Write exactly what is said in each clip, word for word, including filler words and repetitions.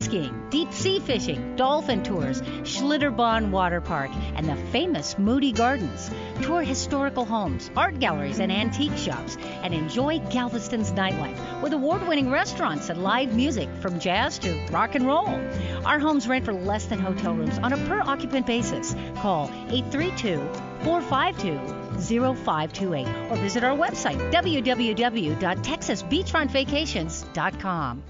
Skiing, deep sea fishing, dolphin tours, Schlitterbahn Water Park, and the famous Moody Gardens. Tour historical homes, art galleries, and antique shops, and enjoy Galveston's nightlife with award-winning restaurants and live music from jazz to rock and roll. Our homes rent for less than hotel rooms on a per-occupant basis. Call eight three two, four five two, zero five two eight or visit our website, w w w dot texas beachfront vacations dot com.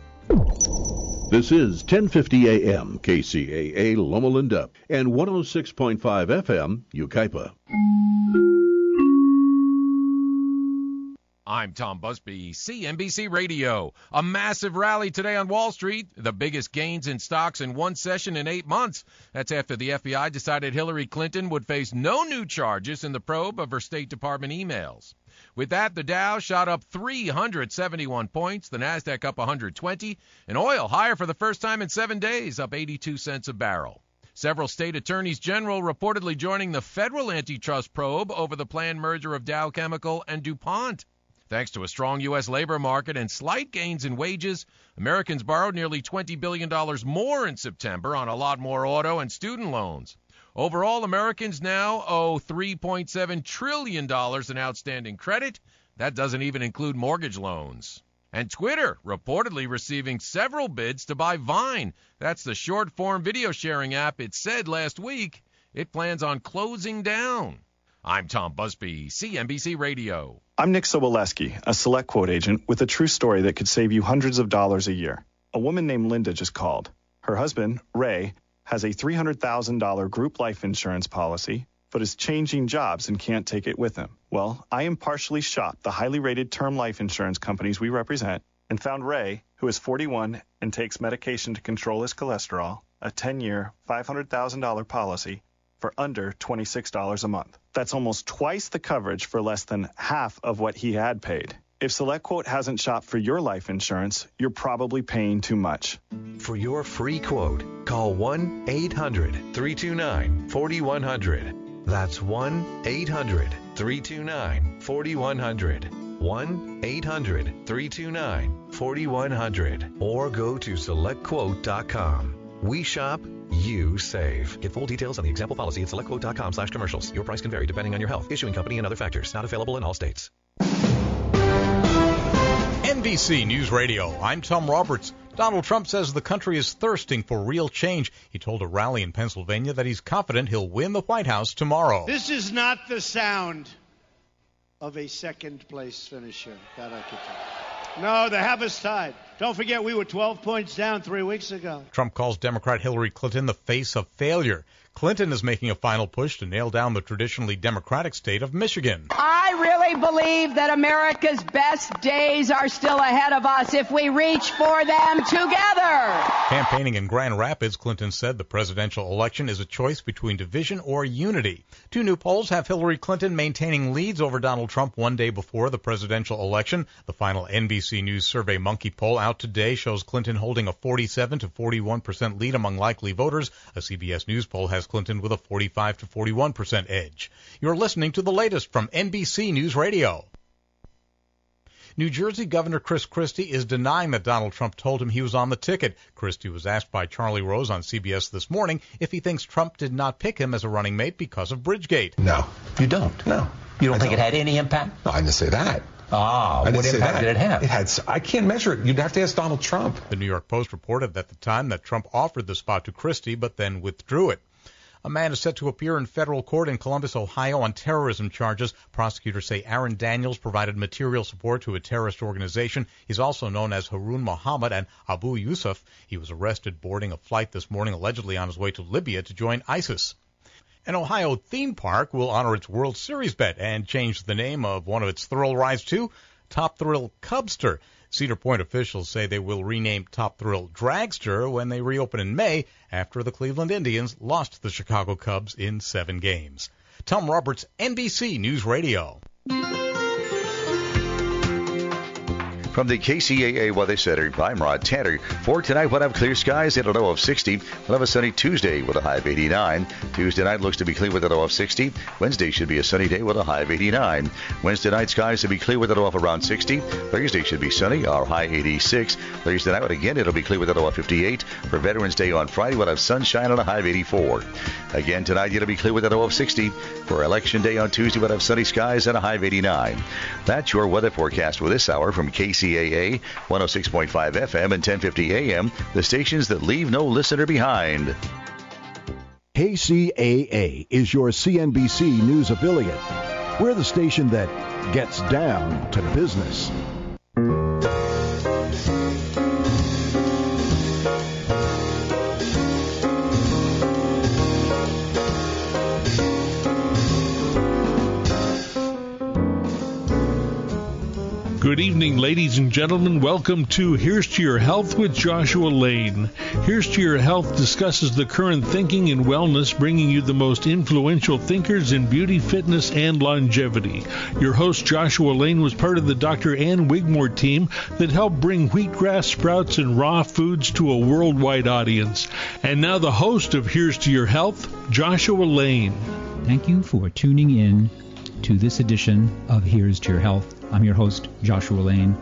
This is ten fifty A M K C A A Loma Linda and one oh six point five F M Yucaipa. I'm Tom Busby, C N B C Radio. A massive rally today on Wall Street, the biggest gains in stocks in one session in eight months. That's after the F B I decided Hillary Clinton would face no new charges in the probe of her State Department emails. With that, the Dow shot up three hundred seventy-one points, the Nasdaq up one hundred twenty, and oil higher for the first time in seven days, up eighty-two cents a barrel. Several state attorneys general reportedly joining the federal antitrust probe over the planned merger of Dow Chemical and DuPont. Thanks to a strong U S labor market and slight gains in wages, Americans borrowed nearly twenty billion dollars more in September on a lot more auto and student loans. Overall, Americans now owe three point seven trillion dollars in outstanding credit. That doesn't even include mortgage loans. And Twitter reportedly receiving several bids to buy Vine. That's the short-form video sharing app it said last week it plans on closing down. I'm Tom Busby, C N B C Radio. I'm Nick Soboleski, a SelectQuote agent with a true story that could save you hundreds of dollars a year. A woman named Linda just called. Her husband, Ray, has a three hundred thousand dollars group life insurance policy, but is changing jobs and can't take it with him. Well, I impartially shopped the highly rated term life insurance companies we represent and found Ray, who is forty-one and takes medication to control his cholesterol, a ten-year, five hundred thousand dollars policy for under twenty-six dollars a month. That's almost twice the coverage for less than half of what he had paid. If SelectQuote hasn't shopped for your life insurance, you're probably paying too much. For your free quote, call one eight hundred, three two nine, four one zero zero. That's one eight hundred, three two nine, four one zero zero. one eight hundred, three two nine, four one zero zero. Or go to select quote dot com. We shop, you save. Get full details on the example policy at select quote dot com slash commercials. Your price can vary depending on your health, issuing company, and other factors. Not available in all states. N B C News Radio. I'm Tom Roberts. Donald Trump says the country is thirsting for real change. He told a rally in Pennsylvania that he's confident he'll win the White House tomorrow. This is not the sound of a second-place finisher. That I could tell. No, they have us tied. Don't forget, we were twelve points down three weeks ago. Trump calls Democrat Hillary Clinton the face of failure. Clinton is making a final push to nail down the traditionally Democratic state of Michigan. I really believe that America's best days are still ahead of us if we reach for them together. Campaigning in Grand Rapids, Clinton said the presidential election is a choice between division or unity. Two new polls have Hillary Clinton maintaining leads over Donald Trump one day before the presidential election. The final N B C News Survey Monkey poll out today shows Clinton holding a forty-seven to forty-one percent lead among likely voters. A C B S News poll has Clinton with a forty-five to forty-one percent edge. You're listening to the latest from N B C News Radio. New Jersey Governor Chris Christie is denying that Donald Trump told him he was on the ticket. Christie was asked by Charlie Rose on C B S This Morning if he thinks Trump did not pick him as a running mate because of Bridgegate. No, you don't. No. You don't I think don't. It had any impact? No, I didn't say that. Ah, what impact did it have? It had. I can't measure it. You'd have to ask Donald Trump. The New York Post reported at the time that Trump offered the spot to Christie, but then withdrew it. A man is set to appear in federal court in Columbus, Ohio, on terrorism charges. Prosecutors say Aaron Daniels provided material support to a terrorist organization. He's also known as Harun Muhammad and Abu Yusuf. He was arrested boarding a flight this morning, allegedly on his way to Libya to join ISIS. An Ohio theme park will honor its World Series bet and change the name of one of its thrill rides to Top Thrill Cubster. Cedar Point officials say they will rename Top Thrill Dragster when they reopen in May after the Cleveland Indians lost the Chicago Cubs in seven games. Tom Roberts, N B C News Radio. From the K C A A Weather Center, I'm Rod Tanner. For tonight, we'll have clear skies and a low of sixty. We'll have a sunny Tuesday with a high of eighty-nine. Tuesday night looks to be clear with a low of sixty. Wednesday should be a sunny day with a high of eighty-nine. Wednesday night skies to be clear with a low of around sixty. Thursday should be sunny, our high eighty-six. Thursday night, again, it'll be clear with a low of fifty-eight. For Veterans Day on Friday, we'll have sunshine and a high of eighty-four. Again, tonight, it'll be clear with a low of sixty. For Election Day on Tuesday, we'll have sunny skies and a high of eighty-nine. That's your weather forecast for this hour from K C A A. C A A, one oh six point five F M and ten fifty A M, the stations that leave no listener behind. K C A A is your C N B C News affiliate. We're the station that gets down to business. Good evening, ladies and gentlemen. Welcome to Here's to Your Health with Joshua Lane. Here's to Your Health discusses the current thinking in wellness, bringing you the most influential thinkers in beauty, fitness, and longevity. Your host, Joshua Lane, was part of the Doctor Ann Wigmore team that helped bring wheatgrass, sprouts, and raw foods to a worldwide audience. And now the host of Here's to Your Health, Joshua Lane. Thank you for tuning in to this edition of Here's to Your Health. I'm your host, Joshua Lane.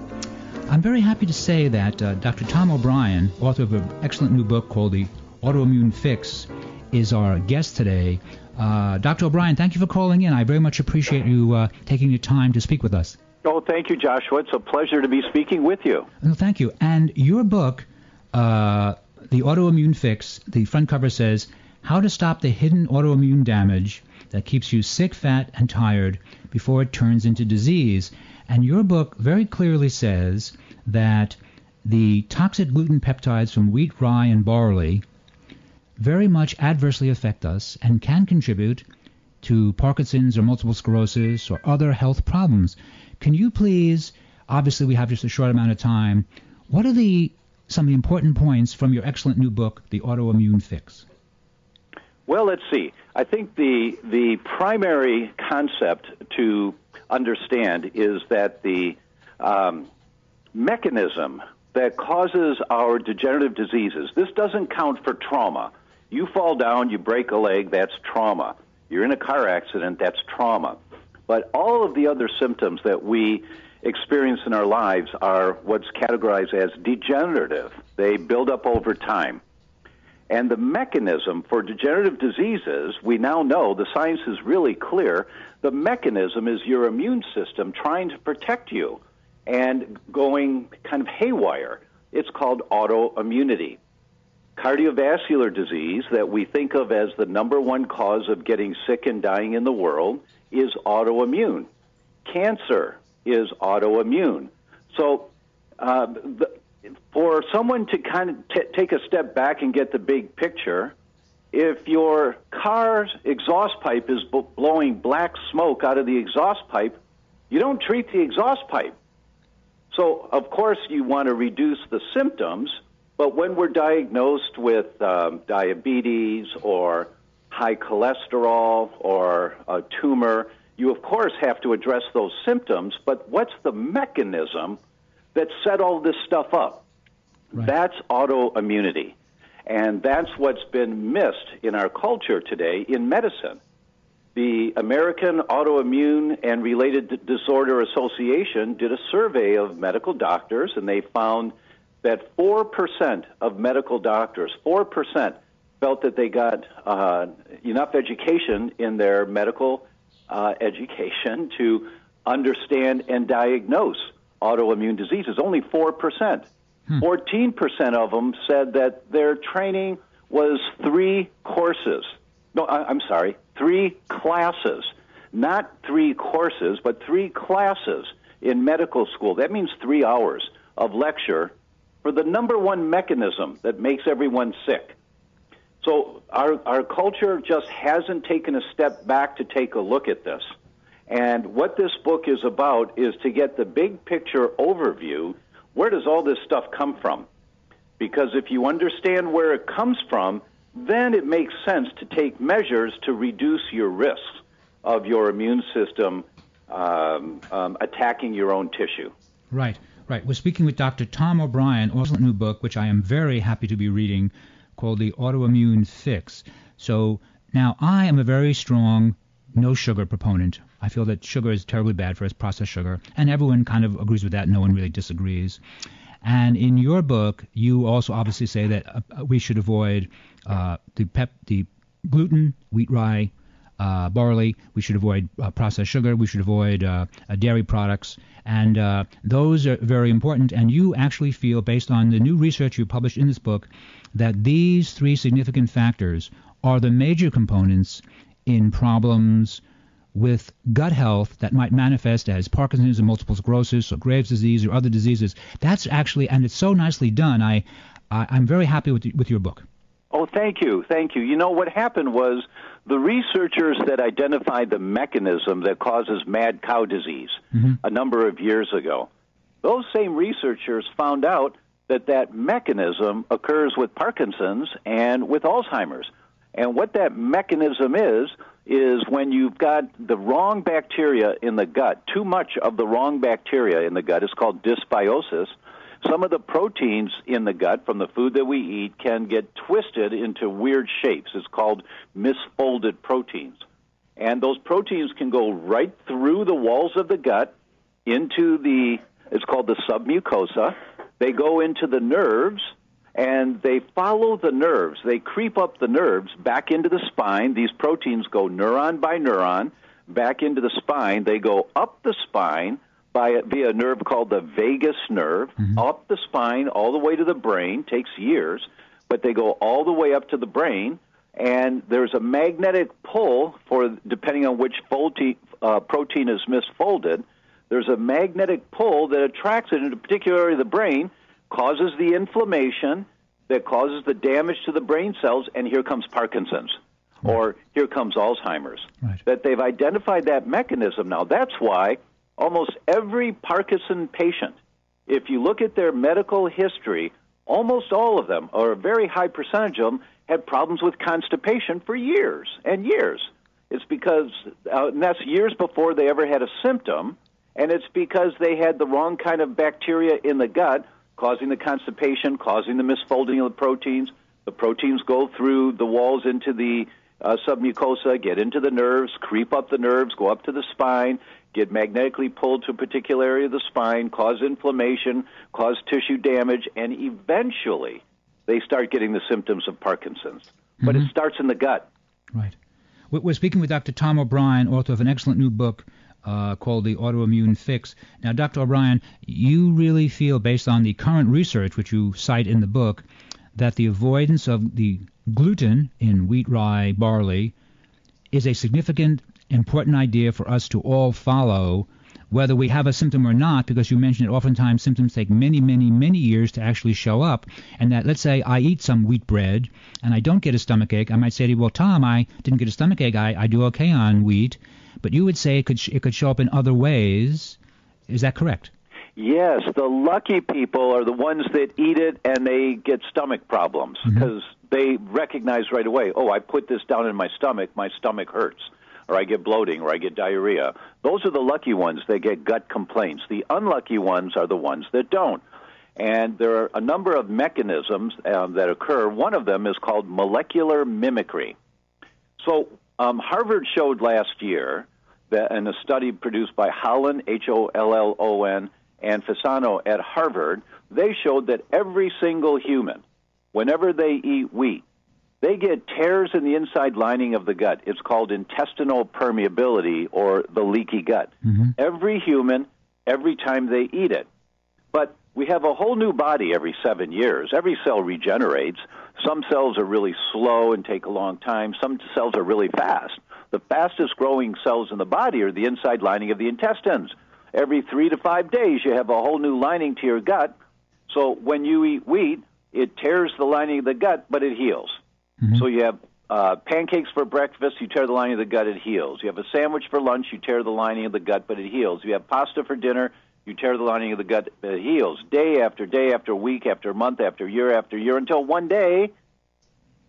I'm very happy to say that uh, Doctor Tom O'Bryan, author of an excellent new book called The Autoimmune Fix, is our guest today. Uh, Doctor O'Bryan, thank you for calling in. I very much appreciate you uh, taking your time to speak with us. Oh, thank you, Joshua. It's a pleasure to be speaking with you. No, thank you. And your book, uh, The Autoimmune Fix, the front cover says, How to Stop the Hidden Autoimmune Damage That Keeps You Sick, Fat, and Tired Before It Turns into Disease. And your book very clearly says that the toxic gluten peptides from wheat, rye, and barley very much adversely affect us and can contribute to Parkinson's or multiple sclerosis or other health problems. Can you please, obviously we have just a short amount of time, what are the some of the important points from your excellent new book, The Autoimmune Fix? Well, let's see. I think the the primary concept to understand is that the um, mechanism that causes our degenerative diseases, this doesn't count for trauma. You fall down, you break a leg, that's trauma. You're in a car accident, that's trauma. But all of the other symptoms that we experience in our lives are what's categorized as degenerative. They build up over time. And the mechanism for degenerative diseases, we now know, the science is really clear, the mechanism is your immune system trying to protect you and going kind of haywire. It's called autoimmunity. Cardiovascular disease that we think of as the number one cause of getting sick and dying in the world is autoimmune. Cancer is autoimmune. So uh, the For someone to kind of t- take a step back and get the big picture, if your car's exhaust pipe is b- blowing black smoke out of the exhaust pipe, you don't treat the exhaust pipe. So, of course, you want to reduce the symptoms, but when we're diagnosed with um, diabetes or high cholesterol or a tumor, you, of course, have to address those symptoms, but what's the mechanism that set all this stuff up? Right. That's autoimmunity. And that's what's been missed in our culture today in medicine. The American Autoimmune and Related Disorder Association did a survey of medical doctors, and they found that four percent of medical doctors, four percent felt that they got uh, enough education in their medical uh, education to understand and diagnose autoimmune diseases, only four percent. Hmm. fourteen percent of them said that their training was three courses. No, I, I'm sorry, three classes. Not three courses, but three classes in medical school. That means three hours of lecture for the number one mechanism that makes everyone sick. So our, our culture just hasn't taken a step back to take a look at this. And what this book is about is to get the big picture overview. Where does all this stuff come from? Because if you understand where it comes from, then it makes sense to take measures to reduce your risks of your immune system um, um, attacking your own tissue. Right, right. We're speaking with Doctor Tom O'Bryan, author of a new book, which I am very happy to be reading, called The Autoimmune Fix. So now I am a very strong no-sugar proponent. I feel that sugar is terribly bad for us, processed sugar, and everyone kind of agrees with that. No one really disagrees. And in your book, you also obviously say that uh, we should avoid uh, the, pep- the gluten, wheat, rye, uh, barley. We should avoid uh, processed sugar. We should avoid uh, uh, dairy products. And uh, those are very important. And you actually feel, based on the new research you published in this book, that these three significant factors are the major components in problems with gut health that might manifest as Parkinson's and multiple sclerosis or Graves' disease or other diseases. That's actually, and it's so nicely done, I, I, I'm very happy with, the, with your book. Oh, thank you, thank you. You know, what happened was the researchers that identified the mechanism that causes mad cow disease mm-hmm. a number of years ago, those same researchers found out that that mechanism occurs with Parkinson's and with Alzheimer's. And what that mechanism is, is when you've got the wrong bacteria in the gut, too much of the wrong bacteria in the gut is called dysbiosis. Some of the proteins in the gut from the food that we eat can get twisted into weird shapes. It's called misfolded proteins. And those proteins can go right through the walls of the gut into the, it's called the submucosa. They go into the nerves. And they follow the nerves. They creep up the nerves back into the spine. These proteins go neuron by neuron back into the spine. They go up the spine by a, via a nerve called the vagus nerve, mm-hmm. up the spine all the way to the brain. Takes years, but they go all the way up to the brain. And there's a magnetic pull for, depending on which folte, uh, protein is misfolded, there's a magnetic pull that attracts it into particular area of the brain, causes the inflammation that causes the damage to the brain cells, and here comes Parkinson's, right. or here comes Alzheimer's, right. that they've identified that mechanism now. That's why almost every Parkinson patient, if you look at their medical history, almost all of them, or a very high percentage of them, had problems with constipation for years and years. It's because, uh, and that's years before they ever had a symptom, and it's because they had the wrong kind of bacteria in the gut, causing the constipation, causing the misfolding of the proteins. The proteins go through the walls into the uh, submucosa, get into the nerves, creep up the nerves, go up to the spine, get magnetically pulled to a particular area of the spine, cause inflammation, cause tissue damage, and eventually they start getting the symptoms of Parkinson's. Mm-hmm. But it starts in the gut. Right. We're speaking with Doctor Tom O'Bryan, author of an excellent new book, Uh, called The Autoimmune Fix. Now, Doctor O'Bryan, you really feel, based on the current research, which you cite in the book, that the avoidance of the gluten in wheat, rye, barley is a significant, important idea for us to all follow, whether we have a symptom or not, because you mentioned that oftentimes symptoms take many, many, many years to actually show up, and that, let's say, I eat some wheat bread, and I don't get a stomachache. I might say to you, well, Tom, I didn't get a stomachache. I, I do okay on wheat. But you would say it could sh- it could show up in other ways. Is that correct? Yes. The lucky people are the ones that eat it and they get stomach problems because mm-hmm. they recognize right away, oh, I put this down in my stomach, my stomach hurts, or I get bloating, or I get diarrhea. Those are the lucky ones that get gut complaints. The unlucky ones are the ones that don't. And there are a number of mechanisms um, that occur. One of them is called molecular mimicry. So Um, Harvard showed last year that in a study produced by Hollon, H O L L O N, and Fasano at Harvard, they showed that every single human, whenever they eat wheat, They get tears in the inside lining of the gut. It's called intestinal permeability, or the leaky gut. Mm-hmm. Every human, every time they eat it. But we have a whole new body every seven years. Every cell regenerates. Some cells are really slow and take a long time. Some cells are really fast. The fastest growing cells in the body are the inside lining of the intestines. Every three to five days, you have a whole new lining to your gut. So when you eat wheat, it tears the lining of the gut, but it heals. Mm-hmm. So you have uh, pancakes for breakfast, you tear the lining of the gut, it heals. You have a sandwich for lunch, you tear the lining of the gut, but it heals. You have pasta for dinner, you tear the lining of the gut, it heals. Day after day after week after month after year after year, until one day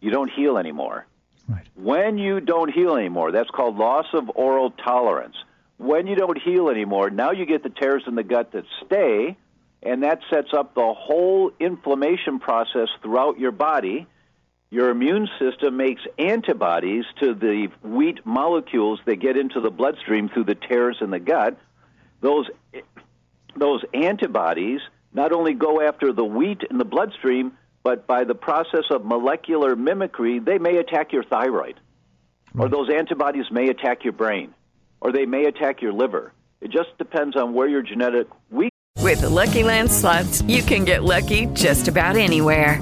you don't heal anymore. Right. When you don't heal anymore, that's called loss of oral tolerance. When you don't heal anymore, now you get the tears in the gut that stay, and that sets up the whole inflammation process throughout your body. Your immune system makes antibodies to the wheat molecules that get into the bloodstream through the tears in the gut. Those, those antibodies not only go after the wheat in the bloodstream, but by the process of molecular mimicry, they may attack your thyroid. Right. Or those antibodies may attack your brain. Or they may attack your liver. It just depends on where your genetic weakness is. With the Lucky Land Slots, you can get lucky just about anywhere.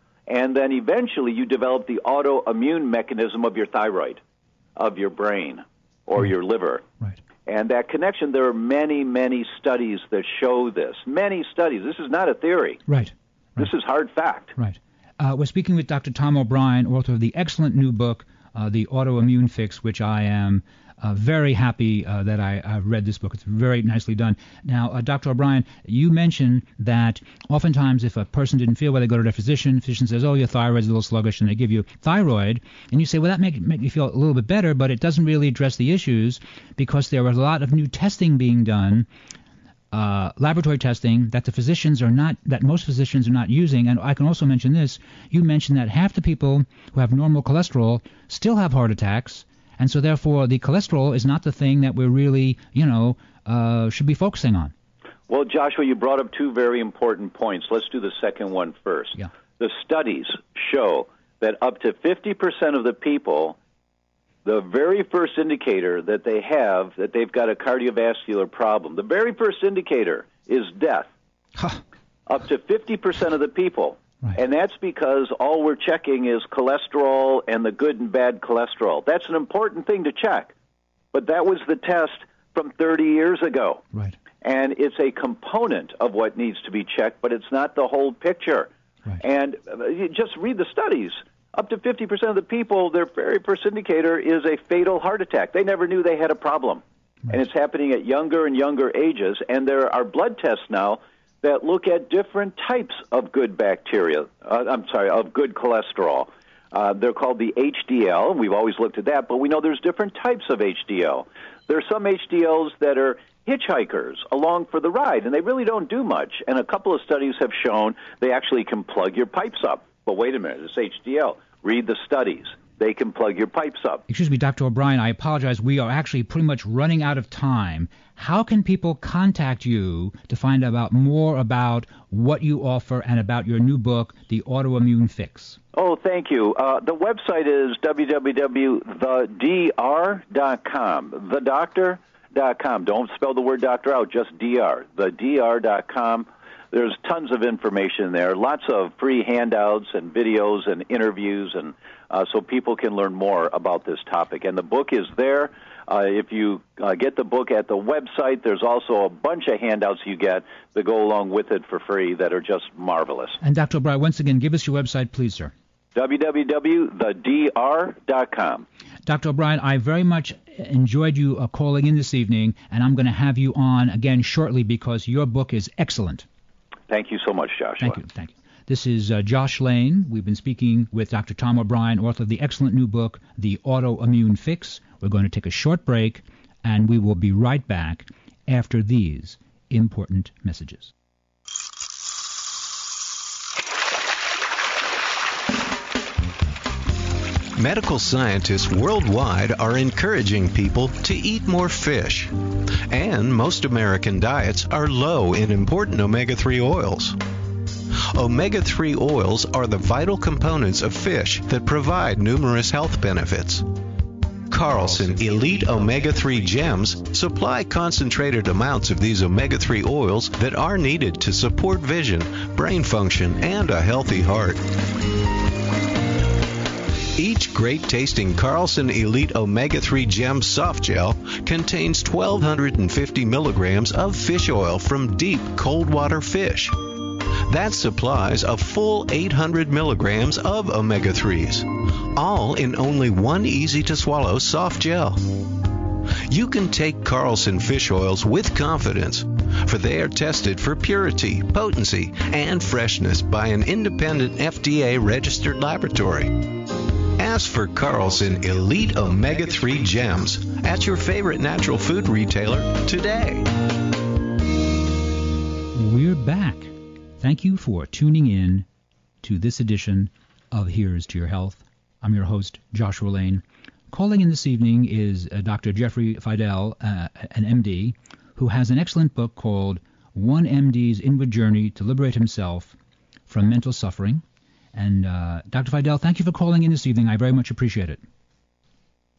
And then eventually you develop the autoimmune mechanism of your thyroid, of your brain, or your liver. Right. And that connection, there are many, many studies that show this. Many studies. This is not a theory. Right. Right. This is hard fact. Right. Uh, we're speaking with Doctor Tom O'Bryan, author of the excellent new book, uh, The Autoimmune Fix, which I am uh, very happy uh, that I uh, read this book. It's very nicely done. Now, uh, Doctor O'Bryan, you mentioned that oftentimes if a person didn't feel well, they go to their physician. The physician says, oh, your thyroid's a little sluggish, and they give you thyroid. And you say, well, that make, make you feel a little bit better, but it doesn't really address the issues because there was a lot of new testing being done, uh, laboratory testing that the physicians are not, that most physicians are not using. And I can also mention this. You mentioned that half the people who have normal cholesterol still have heart attacks. And so, therefore, the cholesterol is not the thing that we're really, you know, uh, should be focusing on. Well, Joshua, you brought up two very important points. Let's do the second one first. Yeah. The studies show that up to fifty percent of the people, the very first indicator that they have, that they've got a cardiovascular problem, the very first indicator is death. Huh. Up to fifty percent of the people. Right. And that's because all we're checking is cholesterol and the good and bad cholesterol. That's an important thing to check. But that was the test from thirty years ago. Right. And it's a component of what needs to be checked, but it's not the whole picture. Right. And just read the studies. Up to fifty percent of the people, their very first indicator is a fatal heart attack. They never knew they had a problem. Right. And it's happening at younger and younger ages. And there are blood tests now that look at different types of good bacteria, uh, I'm sorry, of good cholesterol. Uh, they're called the H D L. We've always looked at that, but we know there's different types of H D L. There are some H D Ls that are hitchhikers along for the ride, and they really don't do much. And a couple of studies have shown they actually can plug your pipes up. But wait a minute, it's H D L. Read the studies. They can plug your pipes up. Excuse me, Doctor O'Bryan, I apologize. We are actually pretty much running out of time. How can people contact you to find out more about what you offer and about your new book, The Autoimmune Fix? Oh, thank you. Uh, the website is w w w dot the d r dot com, the doctor dot com. Don't spell the word doctor out, just D R, the d r dot com. There's tons of information there, lots of free handouts and videos and interviews, and uh, so people can learn more about this topic. And the book is there. Uh, if you uh, get the book at the website, there's also a bunch of handouts you get that go along with it for free that are just marvelous. And Doctor O'Brien, once again, give us your website, please, sir. w w w dot the d r dot com. Doctor O'Brien, I very much enjoyed you uh, calling in this evening, and I'm going to have you on again shortly because your book is excellent. Thank you so much, Joshua. Thank you. Thank you. This is uh, Josh Lane. We've been speaking with Doctor Tom O'Bryan, author of the excellent new book, The Autoimmune Fix. We're going to take a short break, and we will be right back after these important messages. Medical scientists worldwide are encouraging people to eat more fish. And most American diets are low in important omega three oils. Omega three oils are the vital components of fish that provide numerous health benefits. Carlson Elite Omega three Gems supply concentrated amounts of these omega three oils that are needed to support vision, brain function, and a healthy heart. Each great-tasting Carlson Elite Omega three Gem Soft Gel contains one thousand two hundred fifty milligrams of fish oil from deep cold-water fish. That supplies a full eight hundred milligrams of omega threes, all in only one easy-to-swallow soft gel. You can take Carlson fish oils with confidence, for they are tested for purity, potency, and freshness by an independent F D A-registered laboratory. Ask for Carlson Elite Omega three Gems at your favorite natural food retailer today. We're back. Thank you for tuning in to this edition of Here's to Your Health. I'm your host, Joshua Lane. Calling in this evening is uh, Doctor Jeffrey Fidel, uh, an M D, who has an excellent book called One M D's Inward Journey to Liberate Himself from Mental Suffering. And uh, Doctor Fidel, thank you for calling in this evening. I very much appreciate it.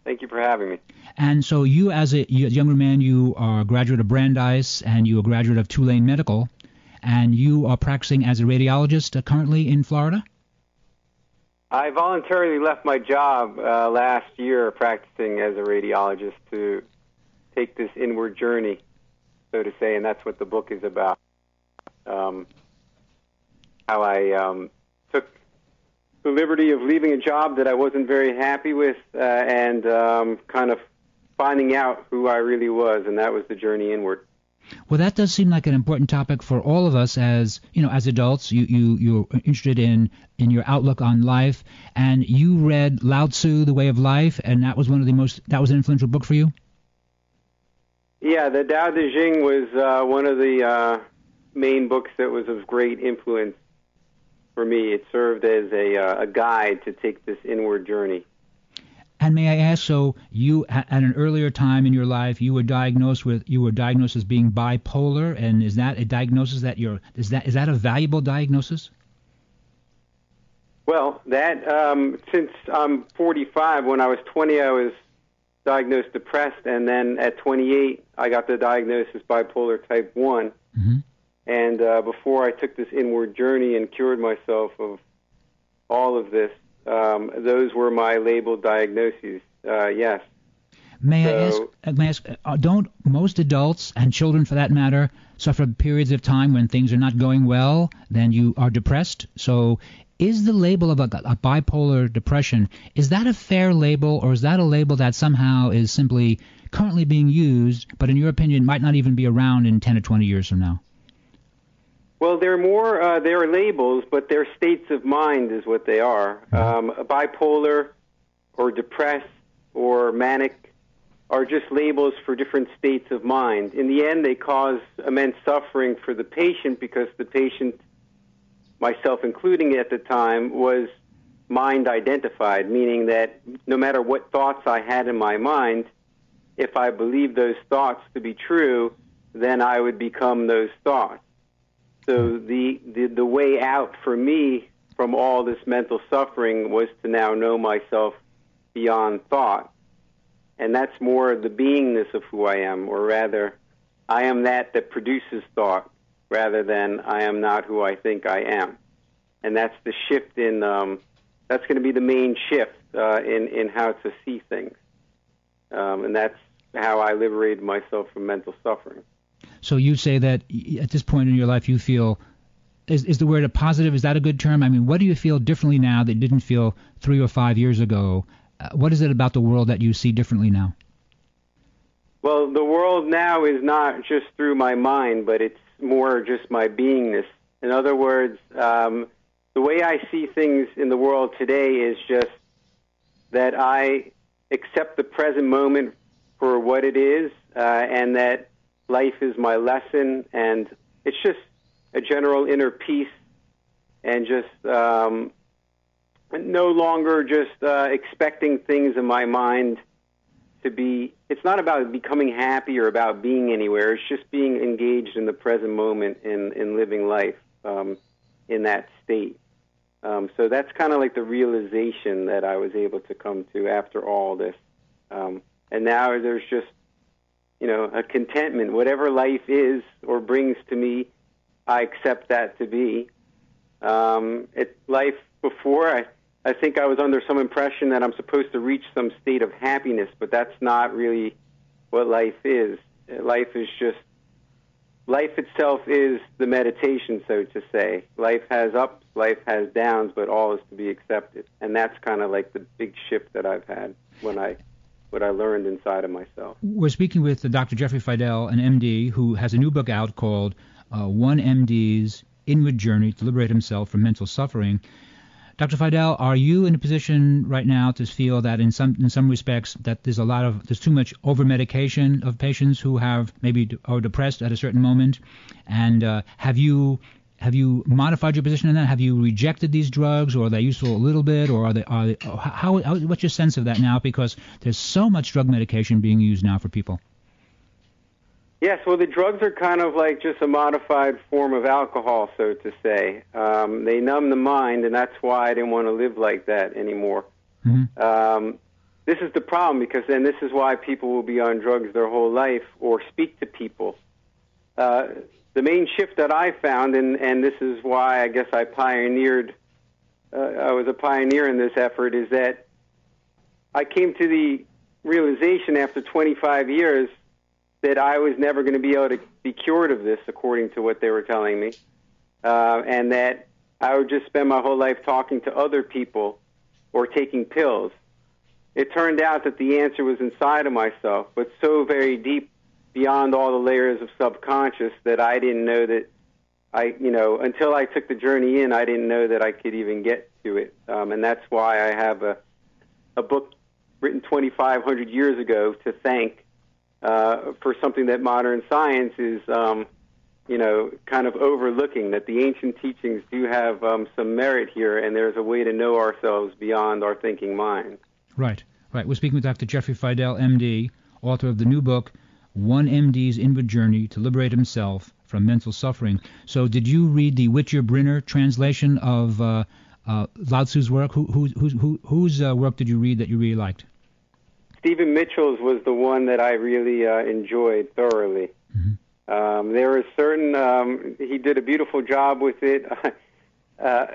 Thank you for having me. And so you, as a younger man, you are a graduate of Brandeis, and you are a graduate of Tulane Medical, and you are practicing as a radiologist currently in Florida? I voluntarily left my job uh, last year practicing as a radiologist to take this inward journey, so to say, and that's what the book is about. Um, how I um, took... the liberty of leaving a job that I wasn't very happy with uh, and um, kind of finding out who I really was, and that was the journey inward. Well, that does seem like an important topic for all of us as, you know, as adults. You, you, you're interested in, in your outlook on life, and you read Lao Tzu, The Way of Life, and that was one of the most, that was an influential book for you? Yeah, the Tao Te Ching was uh, one of the uh, main books that was of great influence. For me, it served as a, uh, a guide to take this inward journey. And may I ask, so you, at an earlier time in your life, you were diagnosed with, you were diagnosed as being bipolar, and is that a diagnosis that you're, is that is that a valuable diagnosis? Well, that, um, since I'm forty-five, when I was twenty, I was diagnosed depressed, and then at twenty-eight, I got the diagnosis bipolar type one. Mm-hmm. And uh, before I took this inward journey and cured myself of all of this, um, those were my labeled diagnoses, uh, yes. May so, I ask, may I ask uh, don't most adults, and children for that matter, suffer periods of time when things are not going well, then you are depressed? So is the label of a, a bipolar depression, is that a fair label, or is that a label that somehow is simply currently being used, but in your opinion might not even be around in ten or twenty years from now? Well, they're more, uh, they're labels, but they're states of mind is what they are. Um, bipolar or depressed or manic are just labels for different states of mind. In the end, they cause immense suffering for the patient because the patient, myself including at the time, was mind identified, meaning that no matter what thoughts I had in my mind, if I believed those thoughts to be true, then I would become those thoughts. So the, the the way out for me from all this mental suffering was to now know myself beyond thought. And that's more the beingness of who I am, or rather, I am that that produces thought rather than I am not who I think I am. And that's the shift in, um, that's going to be the main shift uh, in, in how to see things. Um, and that's how I liberated myself from mental suffering. So you say that at this point in your life you feel, is, is the word a positive, is that a good term? I mean, what do you feel differently now that you didn't feel three or five years ago? Uh, what is it about the world that you see differently now? Well, the world now is not just through my mind, but it's more just my beingness. In other words, um, the way I see things in the world today is just that I accept the present moment for what it is, uh, and that life is my lesson, and it's just a general inner peace, and just um, no longer just uh, expecting things in my mind to be, it's not about becoming happy or about being anywhere, it's just being engaged in the present moment and in, in living life um, in that state. Um, so that's kind of like the realization that I was able to come to after all this. Um, and now there's just, you know, a contentment. Whatever life is or brings to me, I accept that to be. Um, it, life before, I, I think I was under some impression that I'm supposed to reach some state of happiness, but that's not really what life is. Life is just, life itself is the meditation, so to say. Life has ups, life has downs, but all is to be accepted. And that's kind of like the big shift that I've had when I, what I learned inside of myself. We're speaking with Doctor Jeffrey Fidel, an M D, who has a new book out called uh, One M D's Inward Journey to Liberate Himself from Mental Suffering. Doctor Fidel, are you in a position right now to feel that in some in some respects that there's a lot of there's too much over-medication of patients who have maybe de- are depressed at a certain moment, and uh, have you have you modified your position on that? Have you rejected these drugs, or are they useful a little bit, or are they are they, how, how what's your sense of that now? Because there's so much drug medication being used now for people. Yes, well, the drugs are kind of like just a modified form of alcohol, so to say. Um, they numb the mind, and that's why I didn't want to live like that anymore. Mm-hmm. Um, this is the problem, because then this is why people will be on drugs their whole life or speak to people. Uh, the main shift that I found, and, and this is why I guess I pioneered, uh, I was a pioneer in this effort, is that I came to the realization after twenty-five years that I was never going to be able to be cured of this, according to what they were telling me, uh, and that I would just spend my whole life talking to other people or taking pills. It turned out that the answer was inside of myself, but so very deep beyond all the layers of subconscious that I didn't know that I, you know, until I took the journey in, I didn't know that I could even get to it. Um, and that's why I have a, a book written twenty-five hundred years ago to thank Uh, for something that modern science is, um, you know, kind of overlooking, that the ancient teachings do have um, some merit here, and there's a way to know ourselves beyond our thinking mind. Right, right. We're speaking with Doctor Jeffrey Fidel, M D, author of the new book, One M D's Inward Journey to Liberate Himself from Mental Suffering. So did you read the Whittier-Brinner translation of uh, uh, Lao Tzu's work? Who, who, who, who, whose uh, work did you read that you really liked? Stephen Mitchell's was the one that I really uh, enjoyed thoroughly. Mm-hmm. Um, there were certain, um, he did a beautiful job with it. uh,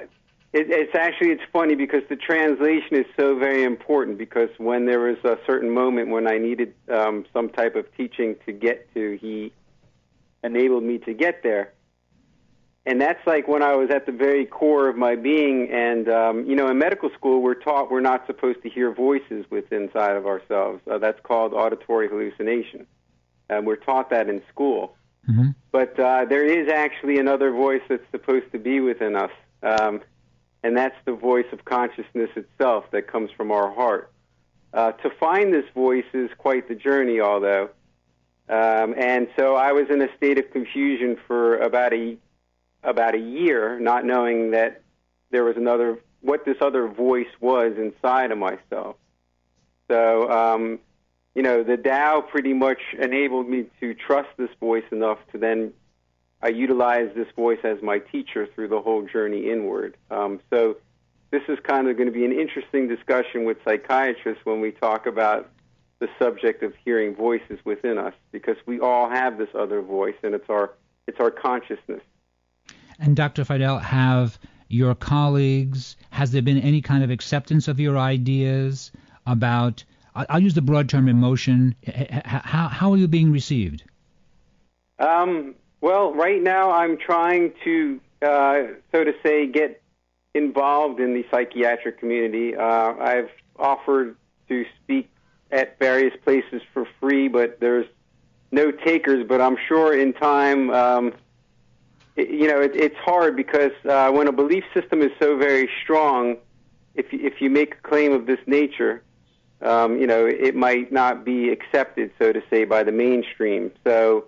it. It's actually, it's funny because the translation is so very important, because when there was a certain moment when I needed um, some type of teaching to get to, he enabled me to get there. And that's like when I was at the very core of my being. And, um, you know, in medical school, we're taught we're not supposed to hear voices within inside of ourselves. Uh, that's called auditory hallucination. And um, we're taught that in school. Mm-hmm. But uh, there is actually another voice that's supposed to be within us. Um, and that's the voice of consciousness itself that comes from our heart. Uh, to find this voice is quite the journey, although. Um, and so I was in a state of confusion for about a about a year, not knowing that there was another, what this other voice was inside of myself. So, um, you know, the Tao pretty much enabled me to trust this voice enough to then, I utilize this voice as my teacher through the whole journey inward. Um, so this is kind of going to be an interesting discussion with psychiatrists when we talk about the subject of hearing voices within us, because we all have this other voice, and it's our, it's our consciousness. And Doctor Fidel, have your colleagues, has there been any kind of acceptance of your ideas about, I'll use the broad term emotion, how, how are you being received? Um, well, right now I'm trying to, uh, so to say, get involved in the psychiatric community. Uh, I've offered to speak at various places for free, but there's no takers, but I'm sure in time... Um, you know, it, it's hard because uh, when a belief system is so very strong, if you, if you make a claim of this nature, um, you know, it might not be accepted, so to say, by the mainstream. So,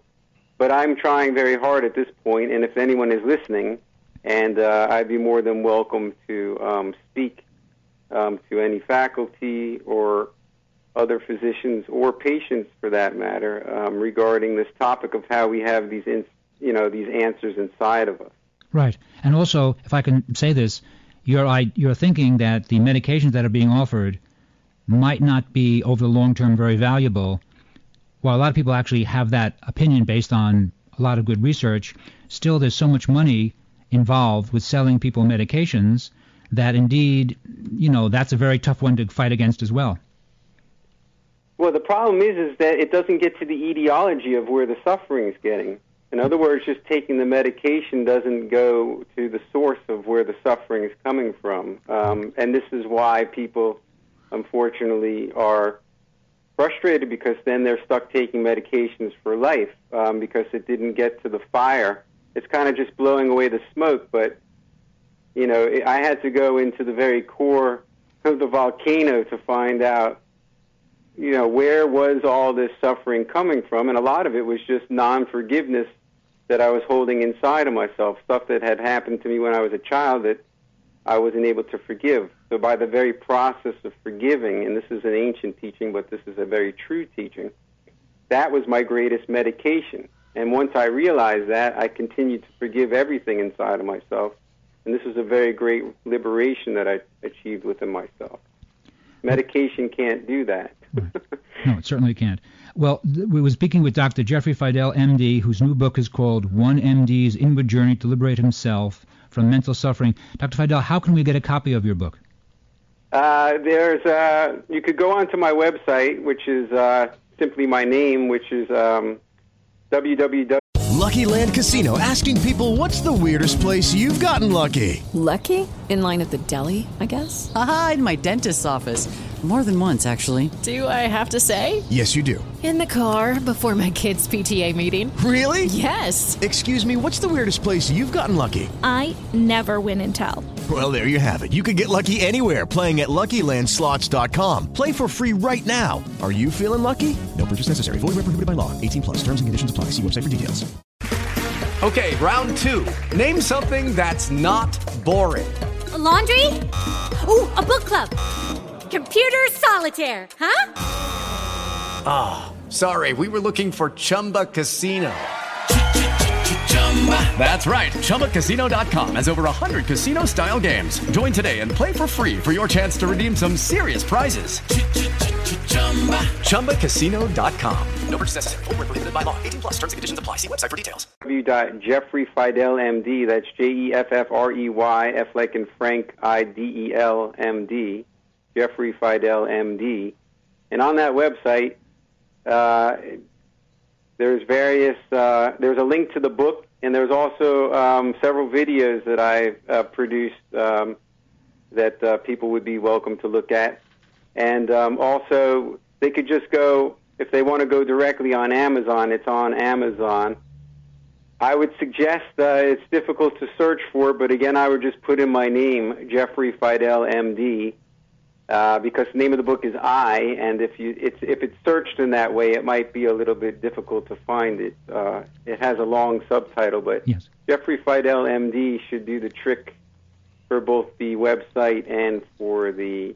but I'm trying very hard at this point, and if anyone is listening, and uh, I'd be more than welcome to um, speak um, to any faculty or other physicians or patients, for that matter, um, regarding this topic of how we have these in, you know, these answers inside of us. Right. And also, if I can say this, you're, I, you're thinking that the medications that are being offered might not be, over the long term, very valuable. While a lot of people actually have that opinion based on a lot of good research, still there's so much money involved with selling people medications that indeed, you know, that's a very tough one to fight against as well. Well, the problem is is that it doesn't get to the etiology of where the suffering is getting. In other words, just taking the medication doesn't go to the source of where the suffering is coming from. Um, and this is why people, unfortunately, are frustrated, because then they're stuck taking medications for life um, because it didn't get to the fire. It's kind of just blowing away the smoke, but, you know, it, I had to go into the very core of the volcano to find out, you know, where was all this suffering coming from? And a lot of it was just non-forgiveness that I was holding inside of myself, stuff that had happened to me when I was a child that I wasn't able to forgive. So by the very process of forgiving, and this is an ancient teaching, but this is a very true teaching, that was my greatest medication. And once I realized that, I continued to forgive everything inside of myself. And this was a very great liberation that I achieved within myself. Medication can't do that. No, it certainly can't. Well, th- we were speaking with Doctor Jeffrey Fidel, M D, whose new book is called One M D's Inward Journey to Liberate Himself from Mental Suffering. Doctor Fidel, how can we get a copy of your book? Uh, there's, uh, you could go onto my website, which is uh, simply my name, which is um, www. Lucky Land Casino, asking people, what's the weirdest place you've gotten lucky? Lucky? In line at the deli, I guess? Aha, in my dentist's office. More than once, actually. Do I have to say? Yes, you do. In the car before my kids' P T A meeting. Really? Yes. Excuse me, what's the weirdest place you've gotten lucky? I never win and tell. Well, there you have it. You can get lucky anywhere, playing at Lucky Land Slots dot com. Play for free right now. Are you feeling lucky? No purchase necessary. Void where prohibited by law. eighteen plus. Terms and conditions apply. See website for details. Okay, round two. Name something that's not boring. A laundry? Ooh, a book club. Computer solitaire, huh? Ah, oh, sorry, we were looking for Chumba Casino. That's right, Chumba Casino dot com has over one hundred casino-style games. Join today and play for free for your chance to redeem some serious prizes. Chumba Casino dot com. No purchase necessary. Void where prohibited by law. eighteen plus. Terms and conditions apply. See website for details. w dot jeffrey fidel m d. That's J E F F R E Y, F like in Frank, I D E L, M D. Jeffrey Fidel, M D. And on that website, uh, there's various, uh, there's a link to the book, and there's also um, several videos that I uh, produced um, that uh, people would be welcome to look at. And um, also, they could just go, if they want to go directly on Amazon, it's on Amazon. I would suggest uh, it's difficult to search for, but again, I would just put in my name, Jeffrey Fidel, M D, Uh, because the name of the book is I, and if you it's if it's searched in that way, it might be a little bit difficult to find it. Uh, it has a long subtitle, but yes. Jeffrey Fidel, M D, should do the trick for both the website and for the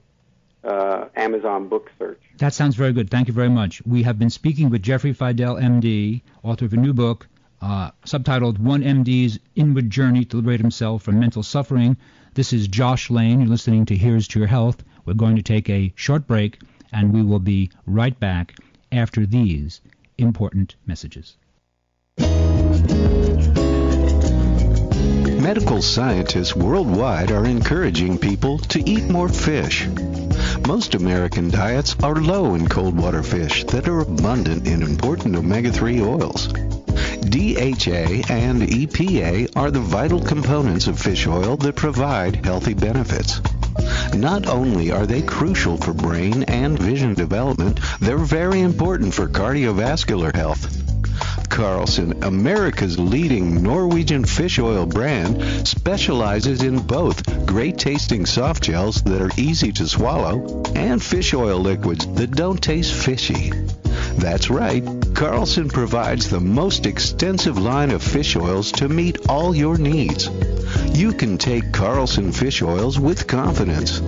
uh, Amazon book search. That sounds very good. Thank you very much. We have been speaking with Jeffrey Fidel, M D, author of a new book, uh, subtitled One M D's Inward Journey to Liberate Himself from Mental Suffering. This is Josh Lane. You're listening to Here's to Your Health. We're going to take a short break, and we will be right back after these important messages. Medical scientists worldwide are encouraging people to eat more fish. Most American diets are low in cold water fish that are abundant in important omega three oils. D H A and E P A are the vital components of fish oil that provide healthy benefits. Not only are they crucial for brain and vision development, they're very important for cardiovascular health. Carlson, America's leading Norwegian fish oil brand, specializes in both great-tasting soft gels that are easy to swallow and fish oil liquids that don't taste fishy. That's right, Carlson provides the most extensive line of fish oils to meet all your needs. You can take Carlson fish oils with confidence,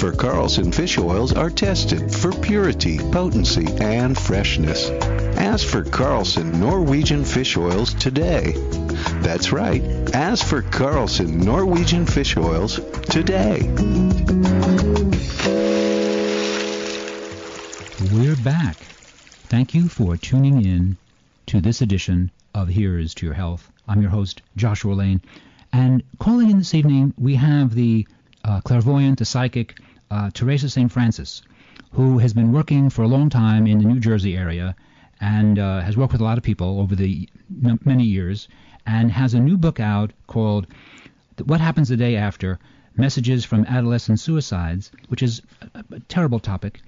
for Carlson fish oils are tested for purity, potency, and freshness. Ask for Carlson Norwegian Fish Oils today. That's right, ask for Carlson Norwegian Fish Oils today. We're back. Thank you for tuning in to this edition of Here's to Your Health. I'm your host, Joshua Lane. And calling in this evening, we have the uh, clairvoyant, the psychic, uh, Teresa Saint Francis, who has been working for a long time in the New Jersey area and uh, has worked with a lot of people over the m- many years and has a new book out called What Happens the Day After, Messages from Adolescent Suicides, which is a, a terrible topic.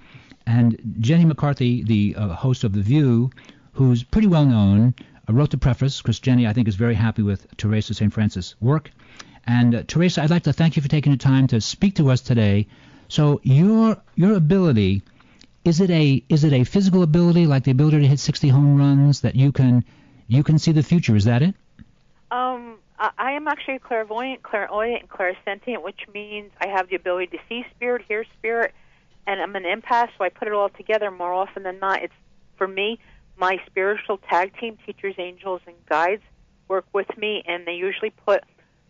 And Jenny McCarthy, the uh, host of The View, who's pretty well known, uh, wrote the preface, because Jenny, I think, is very happy with Teresa Saint Francis' work. And uh, Teresa, I'd like to thank you for taking the time to speak to us today. So your your ability, is it a is it a physical ability, like the ability to hit sixty home runs, that you can you can see the future? Is that it? Um, I am actually clairvoyant, clairaudient, and clairsentient, which means I have the ability to see spirit, hear spirit. And I'm an empath, so I put it all together more often than not. It's, for me, my spiritual tag team, teachers, angels, and guides work with me, and they usually put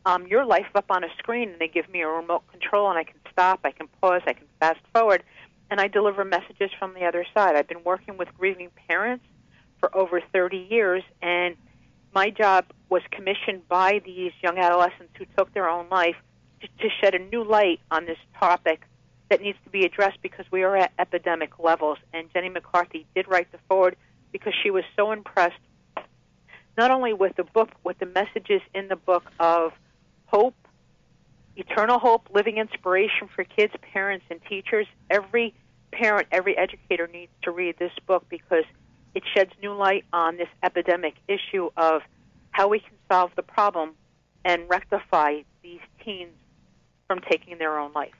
um, your life up on a screen, and they give me a remote control, and I can stop, I can pause, I can fast forward, and I deliver messages from the other side. I've been working with grieving parents for over thirty years, and my job was commissioned by these young adolescents who took their own life to, to shed a new light on this topic that needs to be addressed, because we are at epidemic levels. And Jenny McCarthy did write the foreword because she was so impressed, not only with the book, with the messages in the book of hope, eternal hope, living inspiration for kids, parents, and teachers. Every parent, every educator needs to read this book because it sheds new light on this epidemic issue of how we can solve the problem and rectify these teens from taking their own life.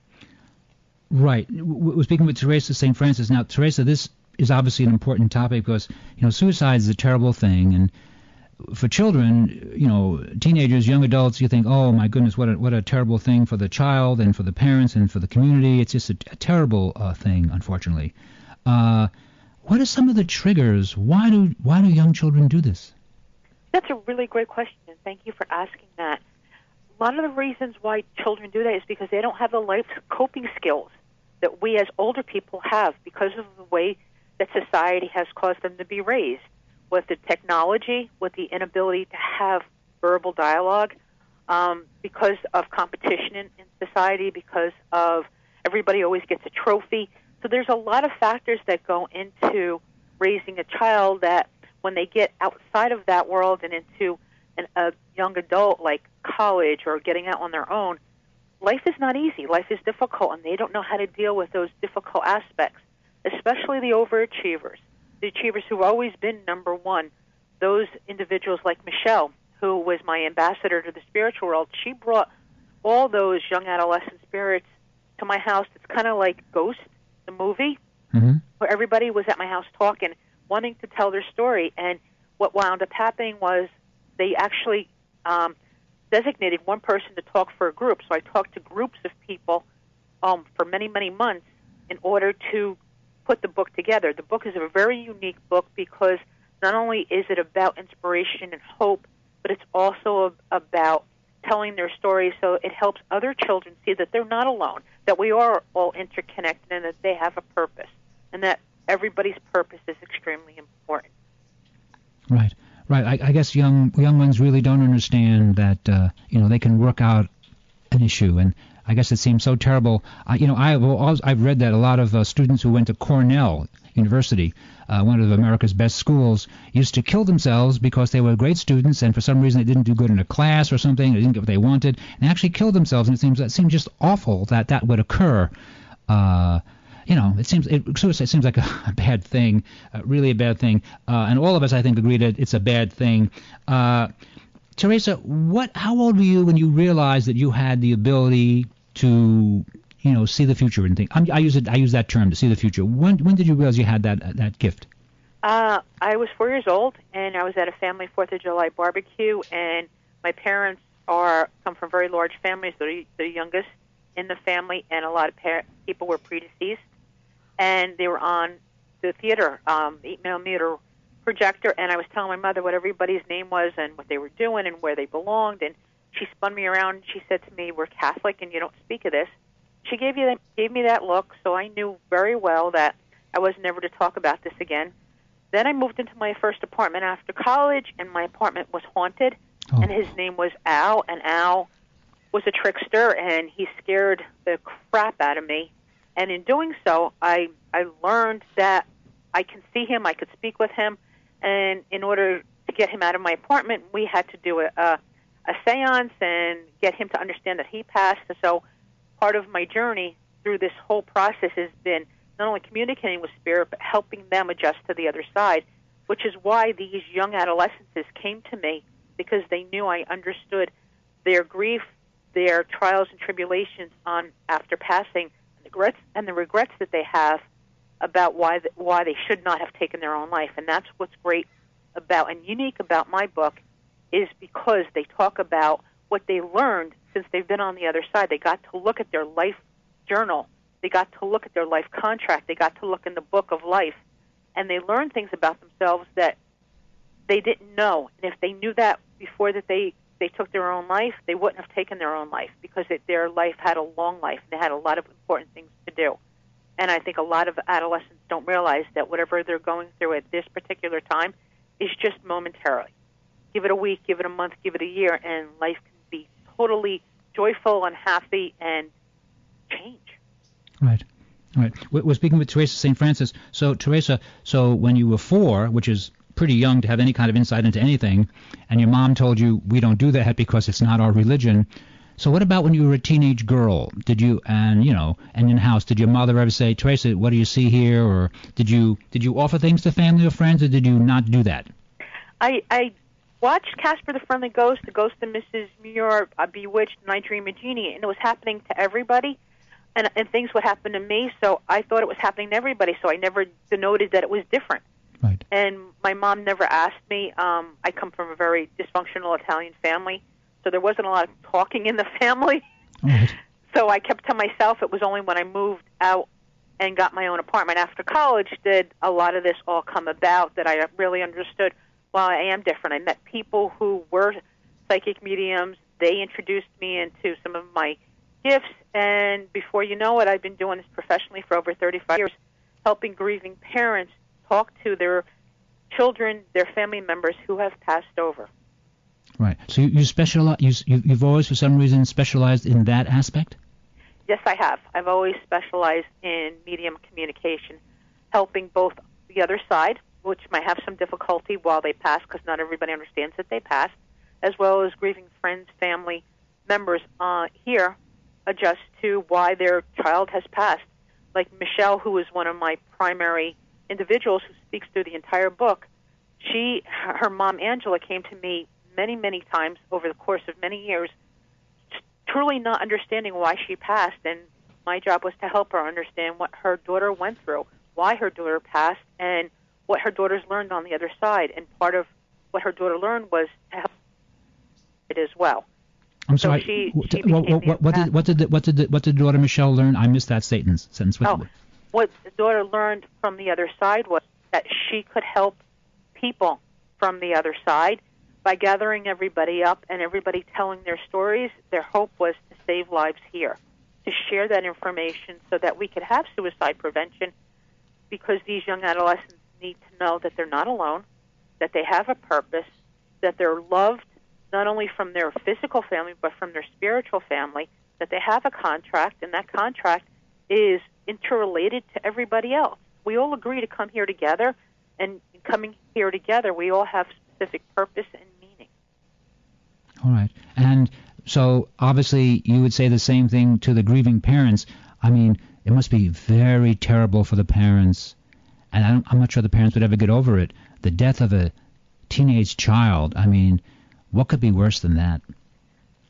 Right. We're speaking with Teresa Saint Francis. Now, Teresa, this is obviously an important topic because, you know, suicide is a terrible thing. And for children, you know, teenagers, young adults, you think, oh, my goodness, what a, what a terrible thing for the child and for the parents and for the community. It's just a, a terrible uh, thing, unfortunately. Uh, what are some of the triggers? Why do why do young children do this? That's a really great question, and thank you for asking that. A lot of the reasons why children do that is because they don't have the life coping skills that we as older people have because of the way that society has caused them to be raised, with the technology, with the inability to have verbal dialogue, um, because of competition in, in society, because of everybody always gets a trophy. So there's a lot of factors that go into raising a child that when they get outside of that world and into an, a young adult like college or getting out on their own, life is not easy. Life is difficult, and they don't know how to deal with those difficult aspects, especially the overachievers, the achievers who've always been number one, those individuals like Michelle, who was my ambassador to the spiritual world. She brought all those young adolescent spirits to my house. It's kind of like Ghost, the movie, mm-hmm. where everybody was at my house talking, wanting to tell their story, and what wound up happening was they actually um, designated one person to talk for a group. So I talked to groups of people um, for many, many months in order to put the book together. The book is a very unique book because not only is it about inspiration and hope, but it's also about telling their story so it helps other children see that they're not alone, that we are all interconnected and that they have a purpose, and that everybody's purpose is extremely important. Right. Right, I, I guess young young ones really don't understand that uh, you know, they can work out an issue, and I guess it seems so terrible. I, you know, I've always, I've read that a lot of uh, students who went to Cornell University, uh, one of America's best schools, used to kill themselves because they were great students, and for some reason they didn't do good in a class or something, they didn't get what they wanted, and actually killed themselves. And it seems that seems just awful that that would occur. Uh, you know, it seems it, suicide seems like a, a bad thing, uh, really a bad thing. Uh, and all of us, I think, agree that it's a bad thing. Uh, Teresa, what? How old were you when you realized that you had the ability to, you know, see the future and think? I'm, I use it. I use that term, to see the future. When when did you realize you had that uh, that gift? Uh, I was four years old, and I was at a family Fourth of July barbecue, and my parents are come from very large families. They're the youngest in the family, and a lot of par- people were predeceased, and they were on the theater, um, eight millimeter projector, and I was telling my mother what everybody's name was and what they were doing and where they belonged, and she spun me around, and she said to me, "We're Catholic, and you don't speak of this." She gave, you that, gave me that look, so I knew very well that I was never to talk about this again. Then I moved into my first apartment after college, and my apartment was haunted, oh. and his name was Al, and Al was a trickster, and he scared the crap out of me. And in doing so, I I learned that I can see him, I could speak with him, and in order to get him out of my apartment, we had to do a a, a seance and get him to understand that he passed. And so part of my journey through this whole process has been not only communicating with spirit, but helping them adjust to the other side, which is why these young adolescents came to me, because they knew I understood their grief, their trials and tribulations on after passing, the regrets and the regrets that they have about why the, why they should not have taken their own life. And that's what's great about and unique about my book, is because they talk about what they learned since they've been on the other side. They got to look at their life journal. They got to look at their life contract. They got to look in the book of life. And they learned things about themselves that they didn't know. And if they knew that before that they they took their own life, they wouldn't have taken their own life, because it, their life had a long life. They had a lot of important things to do. And I think a lot of adolescents don't realize that whatever they're going through at this particular time is just momentarily. Give it a week, give it a month, give it a year, and life can be totally joyful and happy and change. Right. Right. We're speaking with Teresa Saint Francis. So, Teresa, so when you were four, which is pretty young to have any kind of insight into anything, and your mom told you, we don't do that because it's not our religion. So what about when you were a teenage girl? Did you, and you know, and in house, did your mother ever say, Teresa, what do you see here? Or did you did you offer things to family or friends, or did you not do that? I, I watched Casper the Friendly Ghost, The Ghost of Missus Muir, uh, Bewitched, and I Dream a Genie, and it was happening to everybody, and, and things would happen to me, so I thought it was happening to everybody, so I never denoted that it was different. Right. And my mom never asked me. Um, I come from a very dysfunctional Italian family, so there wasn't a lot of talking in the family. Right. So I kept to myself. It was only when I moved out and got my own apartment after college did a lot of this all come about, that I really understood, well, I am different. I met people who were psychic mediums. They introduced me into some of my gifts, and before you know it, I've been doing this professionally for over thirty-five years, helping grieving parents talk to their children, their family members who have passed over. Right. So you, you specialize. You, you, you've always, for some reason, specialized in that aspect. Yes, I have. I've always specialized in medium communication, helping both the other side, which might have some difficulty while they pass, because not everybody understands that they passed, as well as grieving friends, family members uh, here adjust to why their child has passed. Like Michelle, who is one of my primary individuals who speaks through the entire book, she, her mom, Angela, came to me many, many times over the course of many years, truly not understanding why she passed, and my job was to help her understand what her daughter went through, why her daughter passed, and what her daughter's learned on the other side, and part of what her daughter learned was to help it as well. I'm sorry, so she, what, she what, what, what, did, what, did the, what did the, what did daughter Michelle learn? I missed that sentence. sentence with oh. me. What the daughter learned from the other side was that she could help people from the other side by gathering everybody up and everybody telling their stories. Their hope was to save lives here, to share that information so that we could have suicide prevention, because these young adolescents need to know that they're not alone, that they have a purpose, that they're loved not only from their physical family but from their spiritual family, that they have a contract, and that contract is interrelated to everybody else. We all agree to come here together, and coming here together, we all have specific purpose and meaning. All right. And so, obviously, you would say the same thing to the grieving parents. I mean, It must be very terrible for the parents. And I'm, I'm not sure the parents would ever get over it. The death of a teenage child. I mean, what could be worse than that?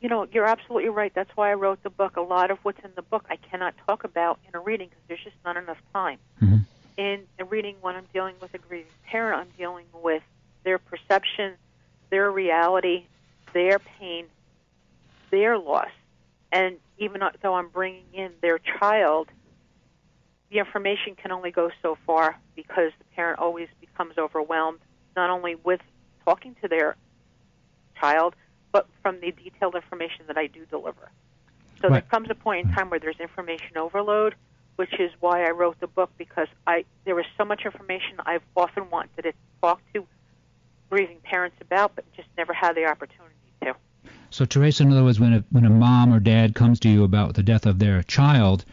You know, you're absolutely right. That's why I wrote the book. A lot of what's in the book I cannot talk about in a reading because there's just not enough time. Mm-hmm. In a reading, when I'm dealing with a grieving parent, I'm dealing with their perception, their reality, their pain, their loss. And even though I'm bringing in their child, the information can only go so far because the parent always becomes overwhelmed, not only with talking to their child, but from the detailed information that I do deliver. So right. There comes a point in time where there's information overload, which is why I wrote the book, because I there was so much information I've often wanted to talk to grieving parents about, but just never had the opportunity to. So, Teresa, in other words, when a, when a mom or dad comes to you about the death of their child,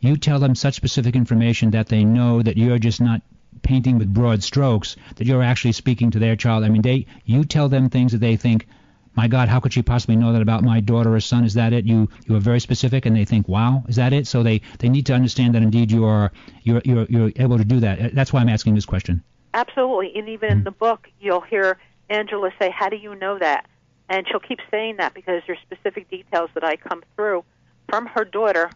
you tell them such specific information that they know that you're just not painting with broad strokes, that you're actually speaking to their child. I mean, they you tell them things that they think, my God, how could she possibly know that about my daughter or son? Is that it? You you are very specific, and they think, wow, is that it? So they, they need to understand that indeed you are you're, you're you're able to do that. That's why I'm asking this question. Absolutely, and even mm-hmm. in the book, you'll hear Angela say, how do you know that? And she'll keep saying that because there's specific details that I come through from her daughter,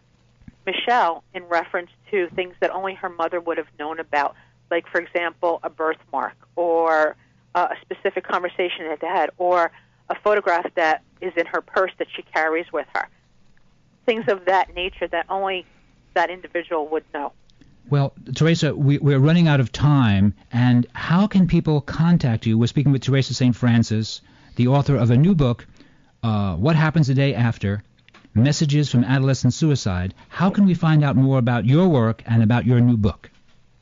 Michelle, in reference to things that only her mother would have known about, like, for example, a birthmark or uh, a specific conversation that they had, or a photograph that is in her purse that she carries with her. Things of that nature that only that individual would know. Well, Teresa, we, we're running out of time, and how can people contact you? We're speaking with Teresa Saint Francis, the author of a new book, uh, What Happens the Day After, Messages from Adolescent Suicide. How can we find out more about your work and about your new book?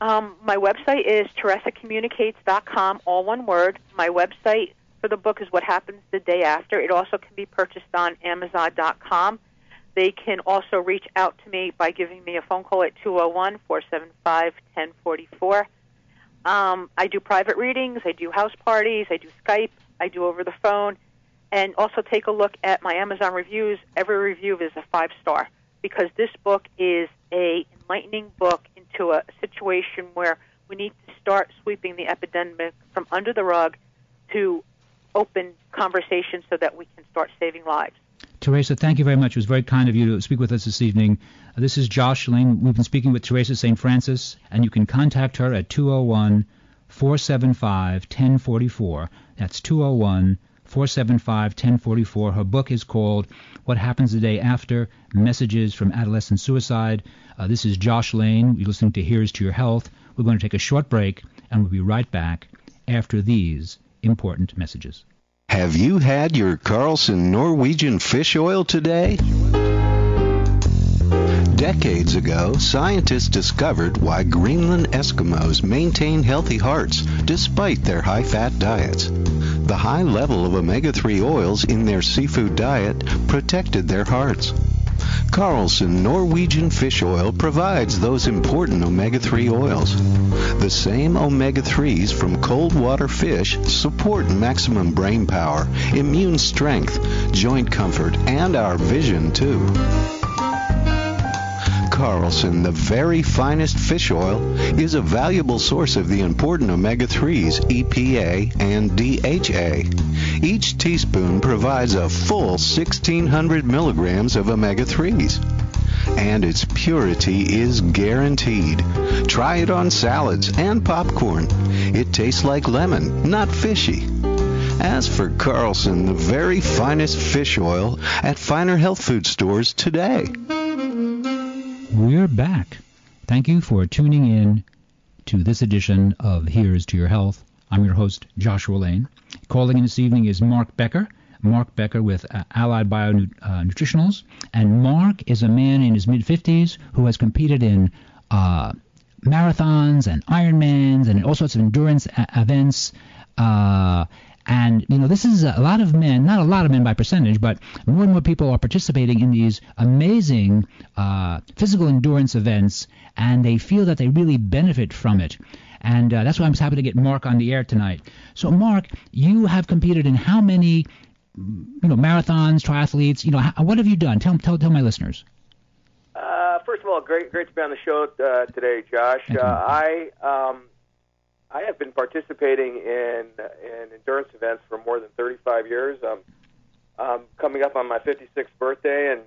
Um, my website is teresa communicates dot com, all one word. My website for the book is What Happens the Day After. It also can be purchased on amazon dot com. They can also reach out to me by giving me a phone call at two oh one, four seven five, one oh four four. Um, I do private readings. I do house parties. I do Skype. I do over the phone. And also take a look at my Amazon reviews. Every review is a five-star because this book is an enlightening book into a situation where we need to start sweeping the epidemic from under the rug to open conversation so that we can start saving lives. Teresa, thank you very much. It was very kind of you to speak with us this evening. This is Josh Lane. We've been speaking with Teresa Saint Francis, and you can contact her at two oh one, four seven five, one oh four four. That's two oh one, four seven five, one oh four four. Her book is called What Happens the Day After, Messages from Adolescent Suicide. Uh, this is Josh Lane. You're listening to Here's to Your Health. We're going to take a short break, and we'll be right back after these important messages. Have you had your Carlson Norwegian Fish Oil today? Decades ago, scientists discovered why Greenland Eskimos maintain healthy hearts despite their high-fat diets. The high level of omega three oils in their seafood diet protected their hearts. Carlson Norwegian Fish Oil provides those important omega three oils. The same omega threes from cold water fish support maximum brain power, immune strength, joint comfort, and our vision too. Carlson, the very finest fish oil, is a valuable source of the important omega threes E P A and D H A. Each teaspoon provides a full sixteen hundred milligrams of omega threes. And its purity is guaranteed. Try it on salads and popcorn. It tastes like lemon, not fishy. As for Carlson, the very finest fish oil at finer health food stores today. We're back. Thank you for tuning in to this edition of Here's to Your Health. I'm your host, Joshua Lane. Calling in this evening is Mark Becker. Mark Becker with uh, Allied BioNutritionals. Uh, and Mark is a man in his mid-fifties who has competed in uh, marathons and Ironmans and all sorts of endurance a- events. Uh, and, you know, this is a lot of men, not a lot of men by percentage, but more and more people are participating in these amazing uh, physical endurance events, and they feel that they really benefit from it. And uh, that's why I'm happy to get Mark on the air tonight. So, Mark, you have competed in how many, you know, marathons, triathletes, you know, how, what have you done? Tell, tell, tell my listeners. Uh, first of all, great, great to be on the show uh, today, Josh. Uh, I um, I have been participating in in endurance events for more than thirty-five years. Um, I'm coming up on my fifty-sixth birthday, and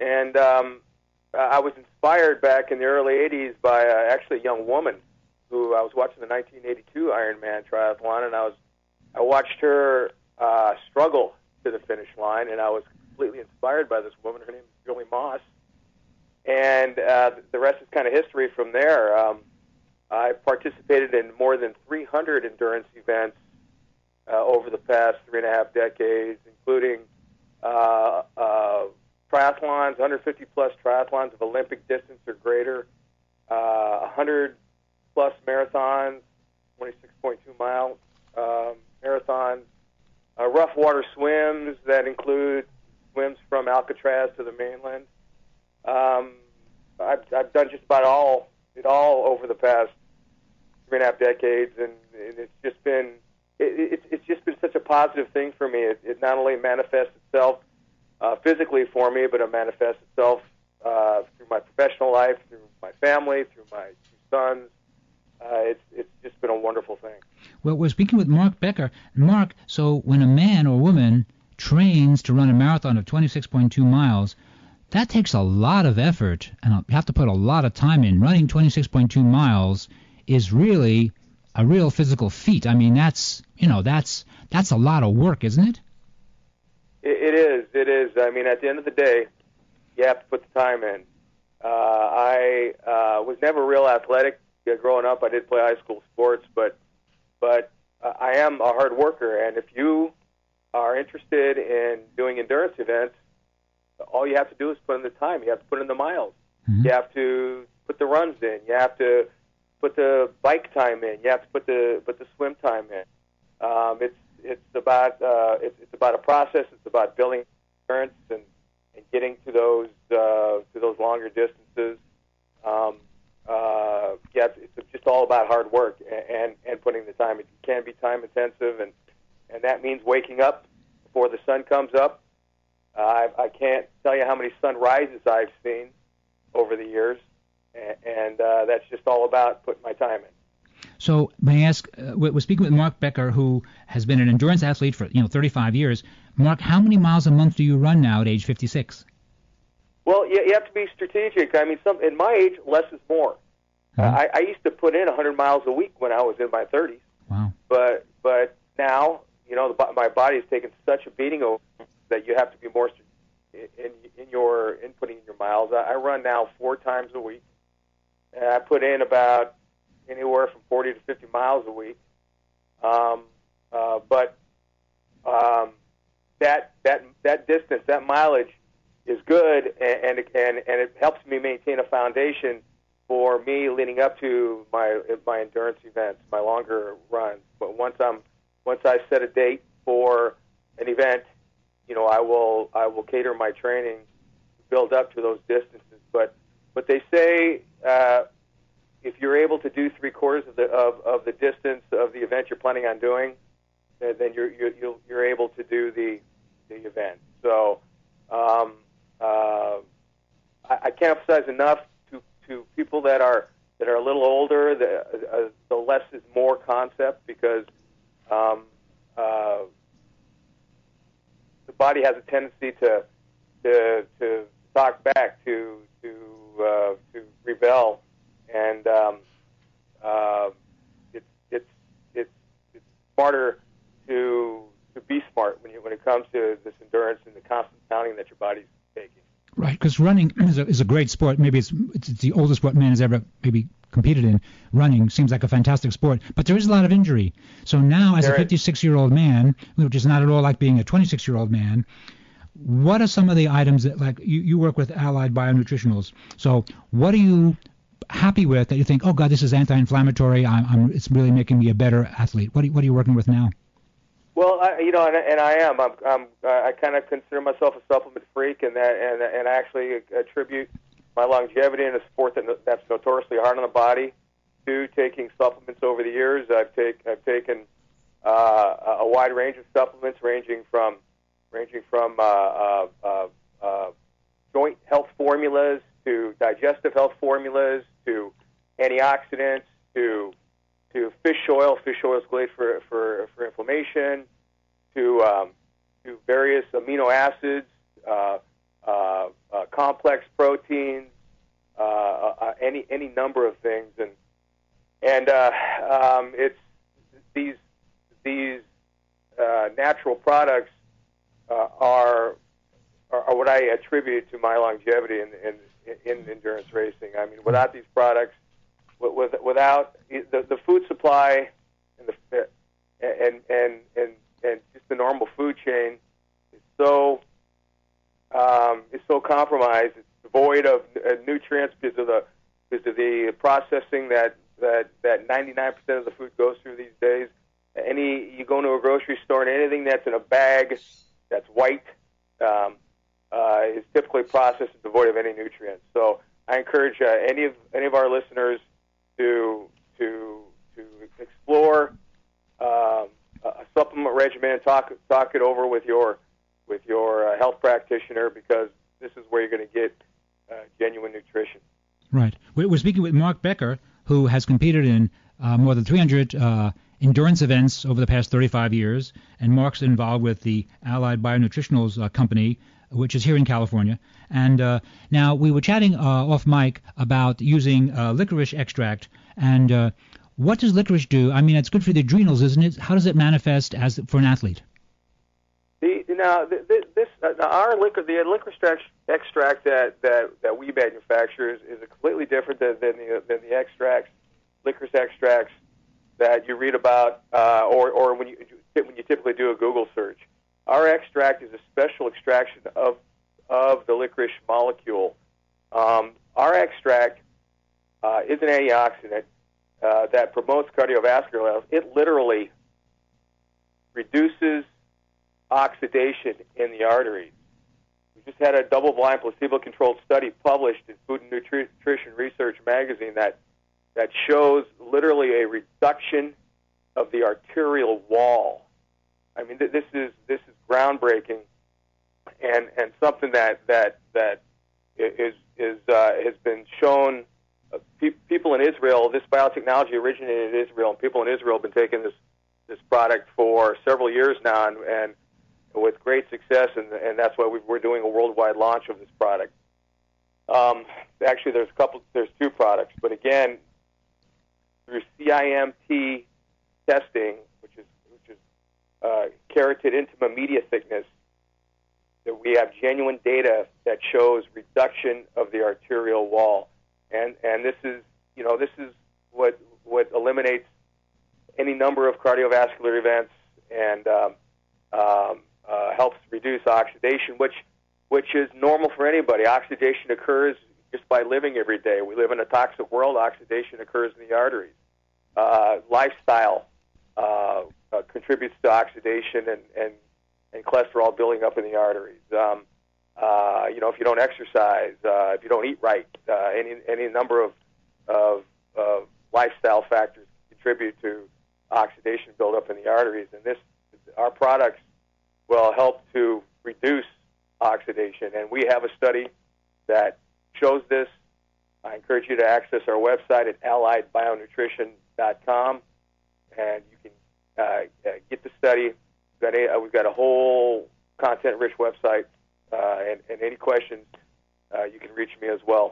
and um, I was inspired back in the early eighties by uh, actually a young woman who I was watching the nineteen eighty-two Ironman triathlon, and I was I watched her uh, struggle to the finish line, and I was completely inspired by this woman. Her name is Julie Moss. And uh, the rest is kind of history from there. Um, I participated in more than three hundred endurance events uh, over the past three and a half decades, including uh, uh, triathlons, one hundred fifty plus triathlons of Olympic distance or greater, uh, one hundred plus marathons, twenty-six point two mile um, marathons, uh, rough water swims that include swims from Alcatraz to the mainland. Um, I've, I've done just about all it all over the past three and a half decades, and, and it's just been it, it, it's just been such a positive thing for me. It, it not only manifests itself uh, physically for me, but it manifests itself uh, through my professional life, through my family, through my two sons. Uh, it's it's just been a wonderful thing. Well, we're speaking with Mark Becker. Mark, so when a man or woman trains to run a marathon of twenty-six point two miles. That takes a lot of effort, and you have to put a lot of time in. Running twenty-six point two miles is really a real physical feat. I mean, that's you know, that's that's a lot of work, isn't it? It, it is. It is. I mean, at the end of the day, you have to put the time in. Uh, I uh, was never real athletic growing up. I did play high school sports, but but I am a hard worker. And if you are interested in doing endurance events, all you have to do is put in the time. You have to put in the miles. Mm-hmm. You have to put the runs in. You have to put the bike time in. You have to put the put the swim time in. Um, it's it's about uh, it's, it's about a process. It's about building endurance and, and getting to those uh, to those longer distances. Um, uh, yeah, it's, it's just all about hard work and, and, and putting the time. It can be time intensive, and and that means waking up before the sun comes up. Uh, I, I can't tell you how many sunrises I've seen over the years, and, and uh, that's just all about putting my time in. So may I ask, uh, we're speaking with Mark Becker, who has been an endurance athlete for you know thirty-five years. Mark, how many miles a month do you run now at age fifty-six? Well, you, you have to be strategic. I mean, some in my age, less is more. Uh-huh. Uh, I, I used to put in one hundred miles a week when I was in my thirties. Wow. But but now, you know, the, my body has taken such a beating over that you have to be more in, in, in your inputting in your miles. I, I run now four times a week. And I put in about anywhere from forty to fifty miles a week. Um, uh, but um, that that that distance, that mileage, is good, and and and, and it helps me maintain a foundation for me leading up to my my endurance events, my longer runs. But once I'm once I set a date for an event, you know, I will I will cater my training to build up to those distances. But but they say uh, if you're able to do three quarters of the of, of the distance of the event you're planning on doing, then you're you're you're able to do the the event. So um, uh, I, I can't emphasize enough to, to people that are that are a little older the uh, the less is more concept, because um, uh, the body has a tendency to to to talk back, to to uh, to rebel, and um, uh, it's it's it's it's smarter to to be smart when you when it comes to this endurance and the constant pounding that your body's taking. Right, because running is a, is a great sport. Maybe it's it's the oldest sport man has ever maybe competed in. Running seems like a fantastic sport, but there is a lot of injury. So now, as there a fifty-six-year-old man, which is not at all like being a twenty-six-year-old man, what are some of the items that, like, you, you work with Allied BioNutritionals? So what are you happy with that you think, oh God, this is anti-inflammatory? I'm, I'm it's really making me a better athlete. What are, what are you working with now? Well, I, you know, and, and I am. I'm, I'm, I kind of consider myself a supplement freak, and that, and and actually attribute my longevity in a sport that no, that's notoriously hard on the body to taking supplements over the years. I've take I've taken uh, a wide range of supplements, ranging from ranging from uh, uh, uh, joint health formulas to digestive health formulas, to antioxidants, to to fish oil. Fish oil is great for for, for inflammation. To um, to various amino acids, uh, uh, uh, complex proteins, uh, uh, any any number of things, and and uh, um, it's these these uh, natural products uh, are. Are what I attribute to my longevity in, in, in endurance racing. I mean, without these products, with, without the, the food supply and the and and and and just the normal food chain is so um, is so compromised. It's devoid of uh, nutrients because of the because of the processing that that that ninety-nine percent of the food goes through these days. Any you go into a grocery store and anything that's in a bag that's white. Um, Uh, is typically processed and devoid of any nutrients. So I encourage uh, any of any of our listeners to to to explore um, a supplement regimen and talk talk it over with your with your uh, health practitioner, because this is where you're going to get uh, genuine nutrition. Right. We're speaking with Mark Becker, who has competed in uh, more than three hundred uh, endurance events over the past thirty-five years, and Mark's involved with the Allied BioNutritionals uh, company, which is here in California. And uh, now we were chatting uh, off mic about using uh, licorice extract. And uh, what does licorice do? I mean, it's good for the adrenals, isn't it? How does it manifest as for an athlete? The, now, this, this uh, our licor, the licorice extract that, that, that we manufacture is, is completely different than, than the than the extracts, licorice extracts that you read about, uh, or or when you when you typically do a Google search. Our extract is a special extraction of of the licorice molecule. Um, our extract uh, is an antioxidant uh, that promotes cardiovascular health. It literally reduces oxidation in the arteries. We just had a double-blind, placebo-controlled study published in Food and Nutrition Research magazine that that shows literally a reduction of the arterial wall. I mean, this is this is groundbreaking, and and something that that that is is uh, has been shown. Uh, pe- people in Israel, this biotechnology originated in Israel, and people in Israel have been taking this this product for several years now, and, and with great success. And, and that's why we've, we're doing a worldwide launch of this product. Um, actually, there's a couple, there's two products, but again, through C I M T testing. Uh, carotid intima media thickness, that we have genuine data that shows reduction of the arterial wall, and and this is you know this is what what eliminates any number of cardiovascular events, and um, um, uh, helps reduce oxidation, which which is normal for anybody. Oxidation occurs just by living every day. We live in a toxic world. Oxidation occurs in the arteries. Uh, lifestyle. Uh, Uh, contributes to oxidation and, and, and cholesterol building up in the arteries. Um, uh, you know, if you don't exercise, uh, if you don't eat right, uh, any any number of, of of lifestyle factors contribute to oxidation buildup in the arteries. And this, our products will help to reduce oxidation. And we have a study that shows this. I encourage you to access our website at allied bio nutrition dot com, and you can Uh, get the study. We've got a, we've got a whole content-rich website, uh, and, and any questions, uh, you can reach me as well.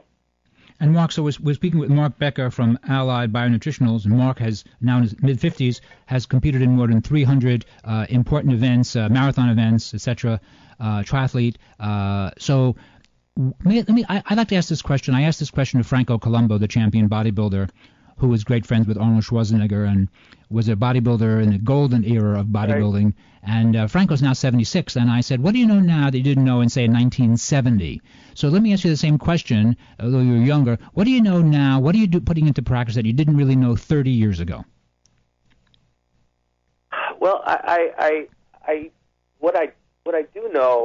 And Mark, so we're, we're speaking with Mark Becker from Allied BioNutritionals. And Mark has now in his mid-fifties, has competed in more than three hundred uh, important events, uh, marathon events, et cetera, uh, triathlete. Uh, so let me. I, I'd like to ask this question. I asked this question to Franco Colombo, the champion bodybuilder, who was great friends with Arnold Schwarzenegger and was a bodybuilder in the golden era of bodybuilding. Right. And uh, Franco's now seventy-six. And I said, what do you know now that you didn't know in, say, nineteen seventy? So let me ask you the same question, although you're younger. What do you know now? What are you do, putting into practice that you didn't really know thirty years ago? Well, I, I, I, what I, what I do know,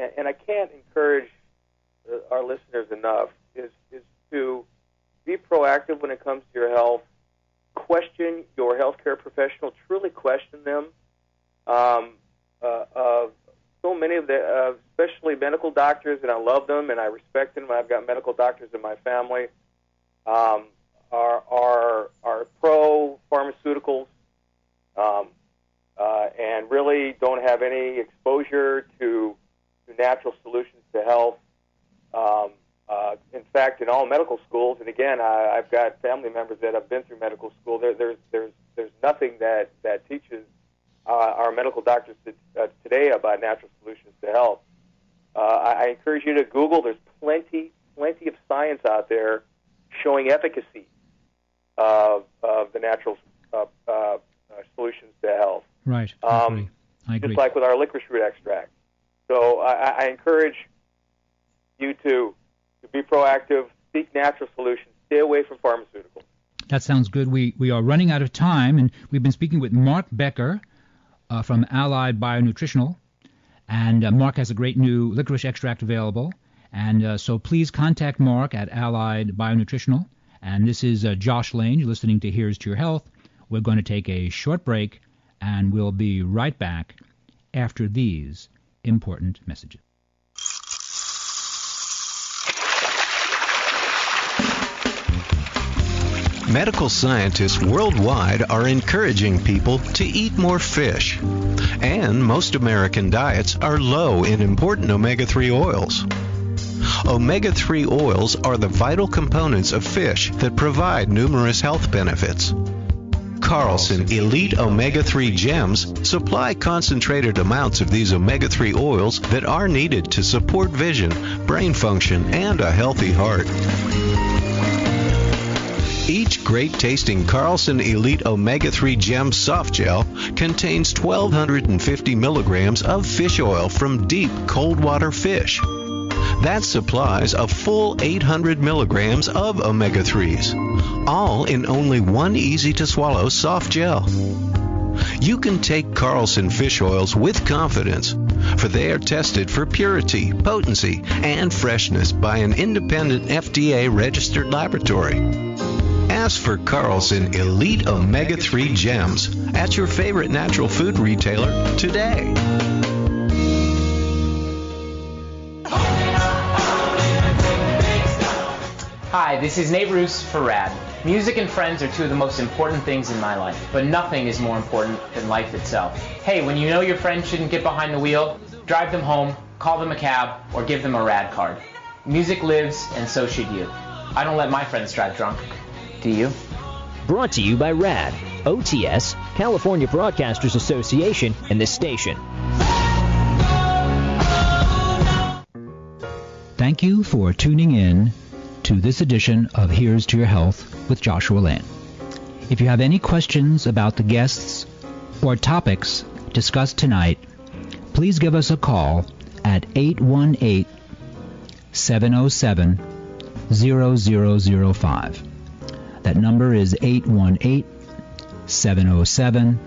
and, and I can't encourage our listeners enough, is, is to be proactive when it comes to your health. Question your healthcare professional. Truly question them um, uh, of so many of the, uh, especially medical doctors, and I love them and I respect them. I've got medical doctors in my family, um, are are are pro pharmaceuticals, um, uh, and really don't have any exposure to, to natural solutions to health. Um, uh, in fact, in all medical schools, and again, I, I've got family members that have been through medical school. There, there's there's there's nothing that that teaches uh, our medical doctors to, uh, today about natural solutions to health. Uh, I, I encourage you to Google. There's plenty plenty of science out there showing efficacy of, of the natural uh, uh, solutions to health. Right. I um, agree. I agree. Just like with our licorice root extract. So I, I encourage you to, to be proactive, seek natural solutions, stay away from pharmaceuticals. That sounds good. We, we are running out of time, and we've been speaking with Mark Becker uh, from Allied BioNutritional, and uh, Mark has a great new licorice extract available. And uh, so please contact Mark at Allied BioNutritional. And this is uh, Josh Lane. You're listening to Here's to Your Health. We're going to take a short break, and we'll be right back after these important messages. Medical scientists worldwide are encouraging people to eat more fish. And most American diets are low in important omega three oils. Omega three oils are the vital components of fish that provide numerous health benefits. Carlson Elite Omega three Gems supply concentrated amounts of these omega three oils that are needed to support vision, brain function, and a healthy heart. Each great-tasting Carlson Elite Omega three Gem Soft Gel contains one thousand two hundred fifty milligrams of fish oil from deep cold-water fish. That supplies a full eight hundred milligrams of omega threes, all in only one easy-to-swallow soft gel. You can take Carlson fish oils with confidence, for they are tested for purity, potency, and freshness by an independent F D A-registered laboratory. Ask for Carlson Elite Omega three Gems at your favorite natural food retailer today. Hi, this is Nate Roos for RAD. Music and friends are two of the most important things in my life, but nothing is more important than life itself. Hey, when you know your friend shouldn't get behind the wheel, drive them home, call them a cab, or give them a RAD card. Music lives, and so should you. I don't let my friends drive drunk. Do you? Brought to you by RAD, O T S, California Broadcasters Association, and this station. Thank you for tuning in to this edition of Here's to Your Health with Joshua Lane. If you have any questions about the guests or topics discussed tonight, please give us a call at eight one eight, seven oh seven, zero zero zero five. That number is eight one eight, seven oh seven,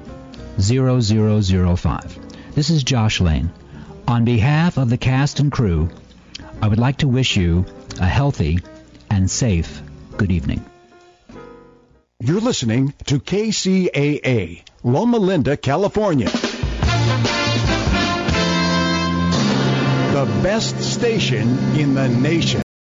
zero zero zero five. This is Josh Lane. On behalf of the cast and crew, I would like to wish you a healthy and safe good evening. You're listening to K C A A, Loma Linda, California. The best station in the nation.